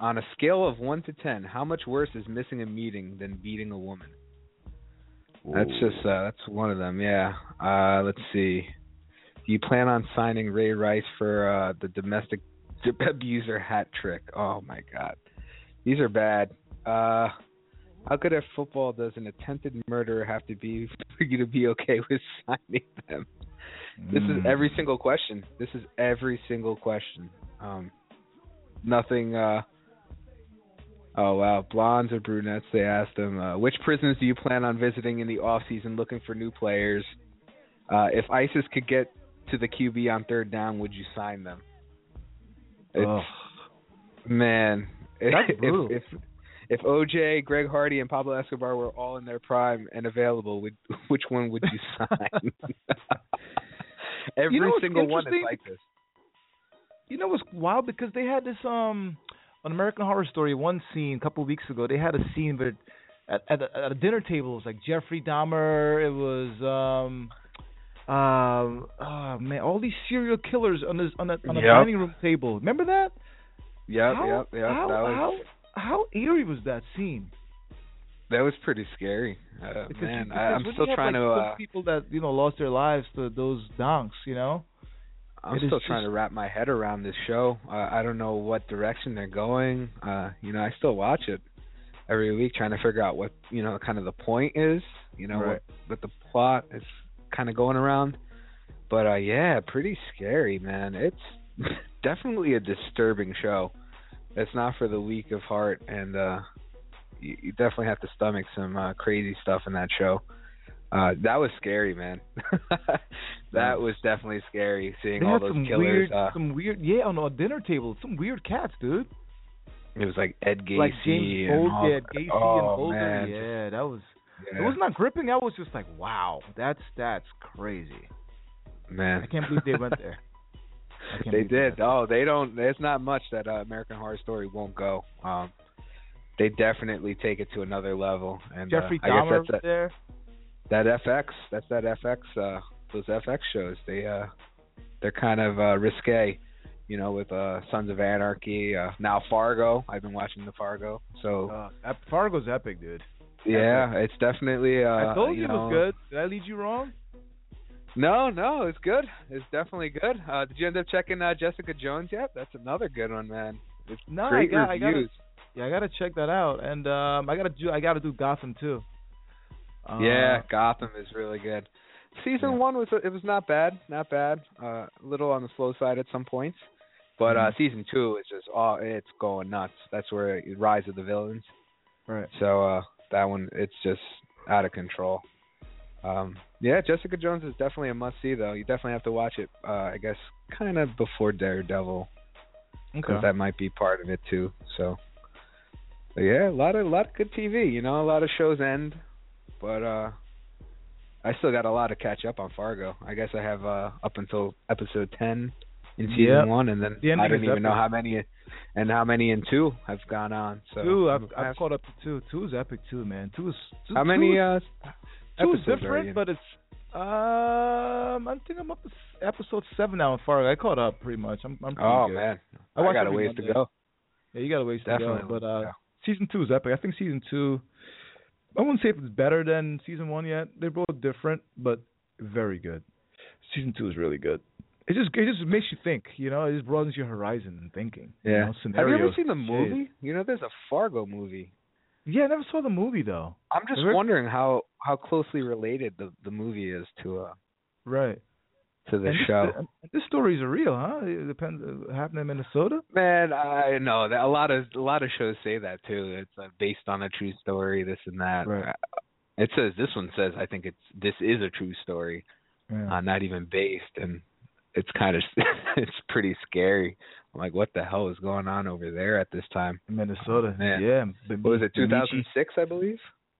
On a scale of one to ten, how much worse is missing a meeting than beating a woman? Ooh. That's just uh, that's one of them. Yeah. Uh, let's see. Do you plan on signing Ray Rice for uh, the domestic abuser hat trick? Oh my God, these are bad. Uh, how could a football does an attempted murderer have to be for you to be okay with signing them? Mm. This is every single question. This is every single question. Um, nothing. Uh, oh wow, blondes or brunettes? They asked them. Uh, which prisons do you plan on visiting in the off season, looking for new players? Uh, if ISIS could get to the Q B on third down, would you sign them? It's, oh. Man, that's brutal. If, if if O J, Greg Hardy, and Pablo Escobar were all in their prime and available, would, which one would you sign? Every you know single one is like this. You know what's wild? Because they had this um, on American Horror Story one scene a couple of weeks ago. They had a scene where at at a, at a dinner table, it was like Jeffrey Dahmer. It was. Um, Um, oh man, all these serial killers on this on a on a yep. dining room table. Remember that? Yeah, yeah, yeah. How that was, how how eerie was that scene? That was pretty scary. Uh, because, man, because I, I'm still trying have, like, to. Uh, people that you know lost their lives to those donks, you know. I'm it still trying just... to wrap my head around this show. Uh, I don't know what direction they're going. Uh, you know, I still watch it every week, trying to figure out what you know, kind of the point is. You know, right. what, what the plot is. Kind of going around, but uh, yeah, pretty scary, man. It's definitely a disturbing show. That's not for the weak of heart, and uh, you, you definitely have to stomach some uh, crazy stuff in that show. Uh, that was scary, man. That was definitely scary, seeing they all those some killers. Weird, uh, some weird, yeah, on our dinner table, some weird cats, dude. It was like Ed Gacy, like James and Bold, yeah, Gacy oh, and Bold, man. Yeah, that was. Yeah. It was not gripping. I was just like, wow, that's that's crazy, man. I can't believe they went there. They did. They oh, they don't. There's not much that uh, American Horror Story won't go. Um, they definitely take it to another level. And Jeffrey uh, Dahmer was there. That F X, that's that F X, uh, those F X shows, they, uh, they're kind of uh, risque, you know, with uh, Sons of Anarchy, uh, now Fargo. I've been watching the Fargo. So uh, Fargo's epic, dude. Yeah, epic. It's definitely... Uh, I told you, you know, it was good. Did I lead you wrong? No, no, it's good. It's definitely good. Uh, did you end up checking uh, Jessica Jones yet? That's another good one, man. It's no, great I got, reviews. I gotta, yeah, I got to check that out. And um, I got to do, I got to do Gotham, too. Uh, yeah, Gotham is really good. Season yeah. one was it was not bad, not bad. Uh, a little on the slow side at some points, but mm-hmm. uh, season two is just oh, it's going nuts. That's where it, Rise of the Villains. Right. So uh, that one it's just out of control. Um, yeah, Jessica Jones is definitely a must see though. You definitely have to watch it. Uh, I guess kind of before Daredevil, because okay. that might be part of it too. So but yeah, a lot of a lot of good T V. You know, a lot of shows end. But uh, I still got a lot to catch up on Fargo. I guess I have uh, up until episode ten in season yep. one, and then the I don't even epic. know how many and how many in two have gone on. So two, I've, I've caught up to two. Two is epic too, man. Two is two, how many? Two, uh, two is different, but it's um. I think I'm up to episode seven now in Fargo. I caught up pretty much. I'm. I'm pretty oh good. man, I, I got a ways Monday. to go. Yeah, you got a ways Definitely. to go. But uh, yeah. season two is epic. I think season two. I wouldn't say if it's better than season one yet. They're both different, but very good. Season two is really good. It just it just makes you think, you know. It just broadens your horizon and thinking. Yeah. You know, scenarios. Have you ever seen the movie? Jeez. You know, there's a Fargo movie. Yeah, I never saw the movie though. I'm just ever... wondering how, how closely related the, the movie is to uh right to the and show. This, this stories are real, huh? It depends. It happened in Minnesota. Man, I know that a lot of a lot of shows say that too. It's uh, based on a true story, this and that. Right. It says this one says I think it's this is a true story, yeah. uh, not even based, and it's kind of it's pretty scary. I'm like, what the hell is going on over there at this time? In Minnesota, oh, yeah. What was it, two thousand six, I believe?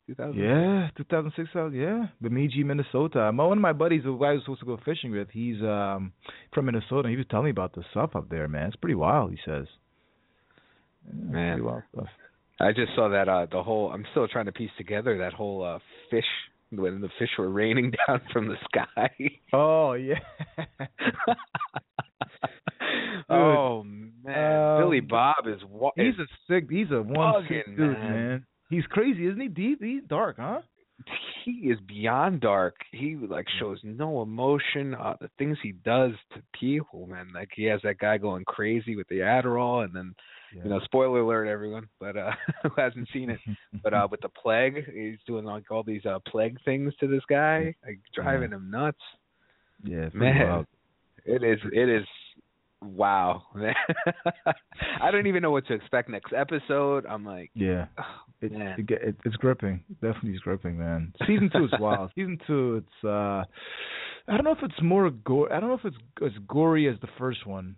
Yeah, two thousand six. Yeah, Bemidji, Minnesota. My one of my buddies, who I was supposed to go fishing with, he's um, from Minnesota. He was telling me about the stuff up there, man. It's pretty wild. He says, yeah, "Man, pretty wild stuff." I just saw that uh, the whole. I'm still trying to piece together that whole uh, fish when the fish were raining down from the sky. Oh yeah. Oh man, um, Billy Bob is. Wa- he's is a sick. He's a one sick dude, man. man. He's crazy, isn't he? Deep, he's dark, huh? He is beyond dark. He like shows no emotion. Uh, the things he does to people, man. Like he has that guy going crazy with the Adderall, and then, yeah. you know, spoiler alert, everyone, but uh, who hasn't seen it? But uh, with the plague, he's doing like all these uh, plague things to this guy, like driving yeah. him nuts. Yeah, man, wild. it is. It is. Wow, man. I don't even know what to expect next episode. I'm like, yeah, oh, it, it, it's gripping. Definitely is gripping, man. Season two is wild. Season two, it's uh, I don't know if it's more gore. I don't know if it's as gory as the first one,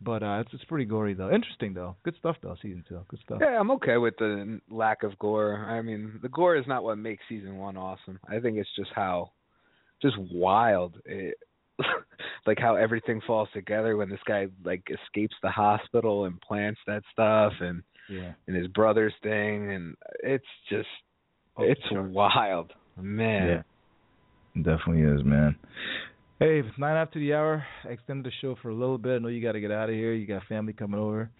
but uh, it's it's pretty gory though. Interesting though. Good stuff though. Season two, good stuff. Yeah, I'm okay with the lack of gore. I mean, the gore is not what makes season one awesome. I think it's just how just wild it. Like how everything falls together when this guy like escapes the hospital and plants that stuff and yeah. and his brother's thing, and it's just oh, it's sure. wild, man. Yeah. Definitely is, man. Hey, it's nine after the hour. I extended the show for a little bit. I know you got to get out of here. You got family coming over.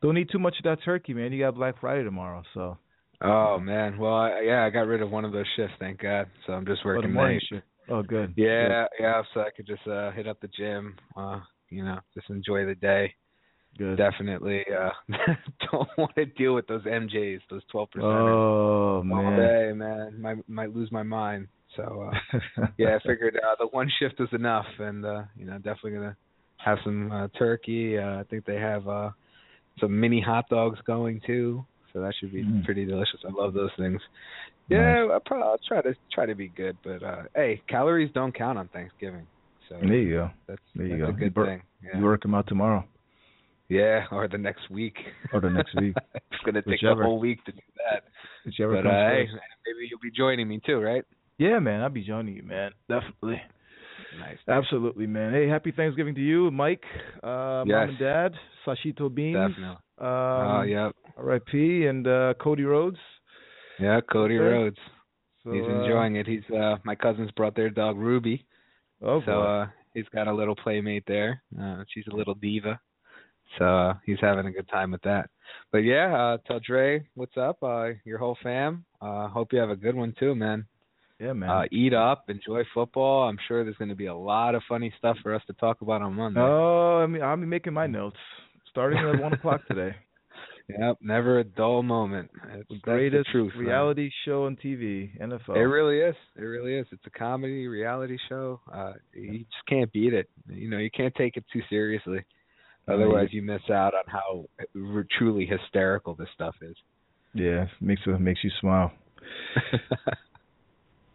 Don't eat too much of that turkey, man. You got Black Friday tomorrow, so. Oh man, well I, yeah, I got rid of one of those shifts, thank God. So I'm just working morning shift. Oh, good. Yeah, good. yeah. So I could just uh, hit up the gym, uh, you know, just enjoy the day. Good. Definitely uh, don't want to deal with those M Js, those twelve percent. Oh, man. All day, man. I might lose my mind. So, uh, yeah, I figured uh, the one shift was enough, and, uh, you know, definitely going to have some uh, turkey. Uh, I think they have uh, some mini hot dogs going too, so that should be mm. pretty delicious. I love those things. Yeah, nice. I'll, probably, I'll try to try to be good, but uh, hey, calories don't count on Thanksgiving. So there you go. That's, there you that's go. a good you bur- thing. Yeah. You work them out tomorrow. Yeah, or the next week. Or the next week. It's going to take whichever. the whole week to do that. Whichever but, comes uh, hey, maybe you'll be joining me too, right? Yeah, man, I'll be joining you, man. Definitely. Nice. Absolutely, man. Hey, happy Thanksgiving to you, Mike, uh, yes. Mom and Dad, Sashito Beans. Definitely. Um, oh, yeah. R I P and uh, Cody Rhodes. Yeah, Cody okay. Rhodes. So, he's enjoying uh, it. He's uh, my cousins brought their dog, Ruby. Oh, so uh, he's got a little playmate there. Uh, she's a little diva. So uh, he's having a good time with that. But, yeah, uh, tell Dre what's up, uh, your whole fam. Uh, hope you have a good one, too, man. Yeah, man. Uh, eat up, enjoy football. I'm sure there's going to be a lot of funny stuff for us to talk about on Monday. Oh, I mean, I'm making my notes starting at one o'clock today. Yep, never a dull moment. It's the greatest the truth, reality man. show on T V, N F L. It really is. It really is. It's a comedy reality show. Uh, you just can't beat it. You know, you can't take it too seriously. Otherwise, you miss out on how truly hysterical this stuff is. Yeah, makes it makes you smile.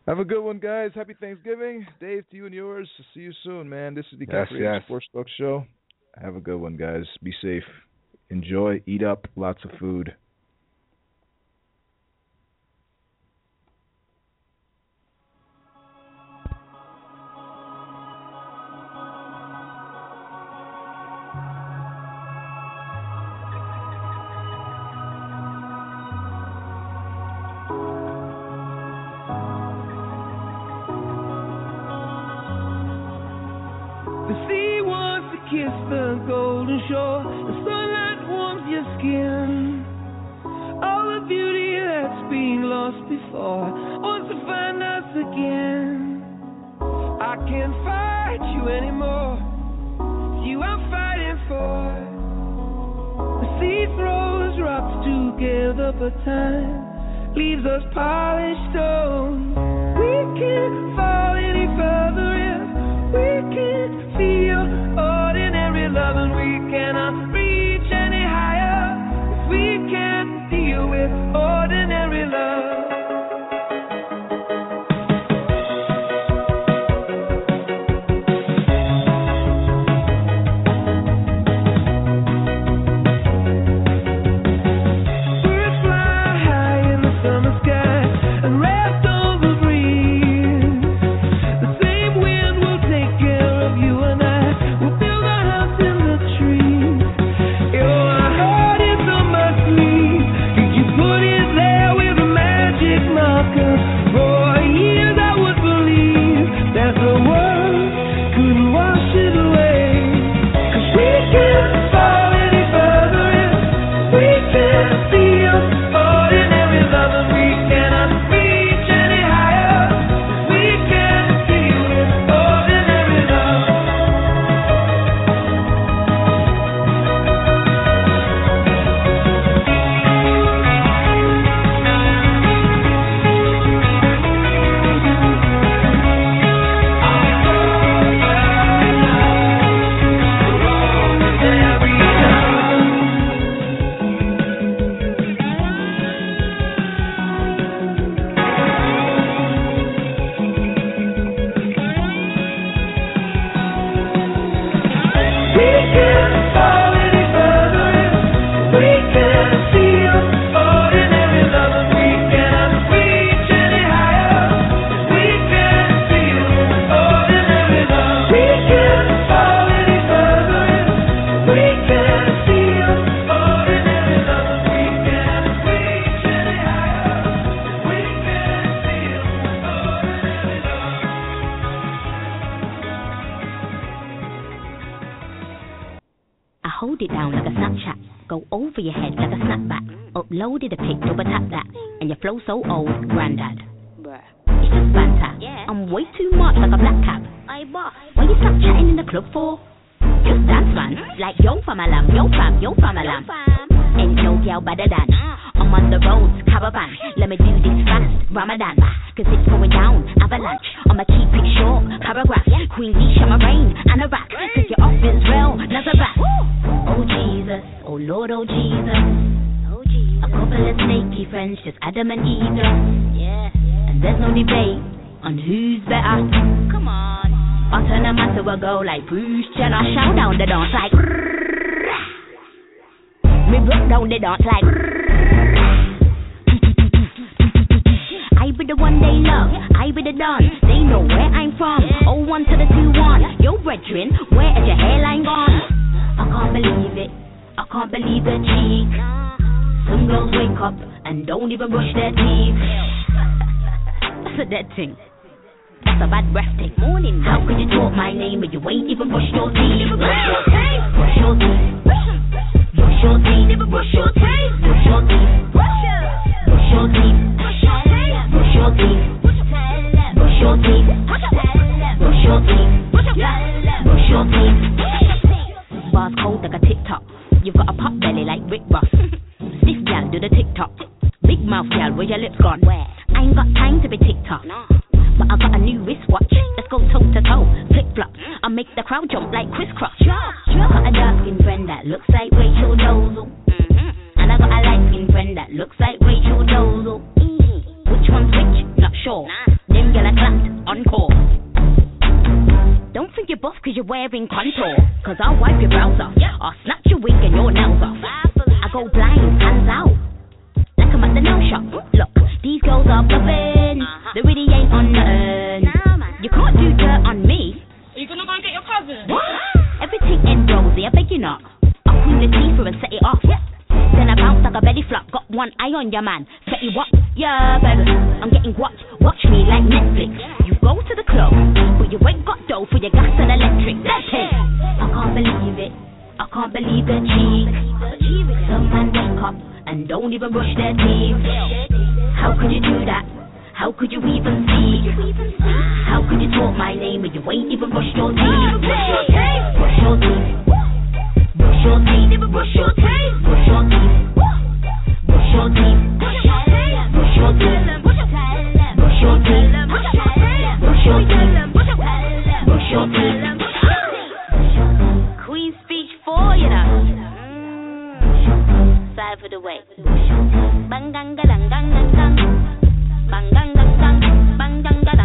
Have a good one, guys. Happy Thanksgiving. Dave, to you and yours. See you soon, man. This is the yes, Kenford yes. Sports Talk Show. Have a good one, guys. Be safe. Enjoy. Eat up. Lots of food. Queen D, Shama Rain, and a rock. Cause your offense real. Lord, oh Jesus. Oh Jesus. A couple of snaky friends, just Adam and Eve. Yeah, yeah. And there's no debate on who's better. Come on. I'll turn a matter will go like Bruce Jenner. Shout down the dance like. We broke down the dance like. I be the one they love. I be the done. They know where I'm from. Oh one to the two one. Yo brethren, where is your hairline gone? I can't believe it. I can't believe the cheek. Some girls wake up and don't even brush their teeth. That's a dead thing. That's a bad breath take. Morning. How could you talk my name but you ain't even brush your teeth? Brush your teeth. Brush your teeth. Brush your teeth. Never brush your teeth. Brush your teeth. Brush your teeth. Brush your teeth. Brush your teeth. Brush your teeth. Brush your teeth. Brush your teeth. Bars cold like a TikTok. You've got a pop belly like Rick Ross. Stiff gal, do the TikTok. Big mouth gal, where your lips gone? Where? I ain't got time to be TikTok. No. But I got a new wristwatch. Let's go toe to toe, flip flop. I make the crowd jump like crisscross. I got a dark skin friend that looks like Rachel Dolezal. Mm-hmm. And I got a light skin friend that looks like Rachel Dolezal. Mm-hmm. Which one's which? Not sure. Nah. Them gal I clapped encore. Don't think you're buff because you're wearing contour. Because I'll wipe your brows off. Yeah. I'll snatch your wig and your nails off. I go blind, hands out. Like I'm at the nail shop. Look, these girls are bluffing. Uh-huh. They really ain't on nothing. Nah, you can't do dirt on me. Are you going to go and get your cousin? What? Everything ain't rosy, I beg you not. I'll clean the teeth for and set it off. Yeah. Then I bounce like a belly flop. Got one eye on your man. Set you up. Yeah, baby. I'm getting watched. Watch me like Netflix. Yeah. You go to the club, but you ain't got dough for your gas and electric. That's it. I can't believe it. I can't believe the cheek. Some men wake up and don't even brush their teeth. How could you do that? How could you even see? How could you talk my name and you ain't even brush your teeth? Brush your teeth. Brush your teeth. Brush your teeth. Never brush your teeth. Brush your teeth. Brush your teeth. Brush your teeth. Brush your teeth. Brush your teeth. Brush your teeth. Brush your teeth. Queen's speech for you know. Mm. Side for the way. Bang gang gang gang gang gang. Bang gang gang gang. Bang gang gang.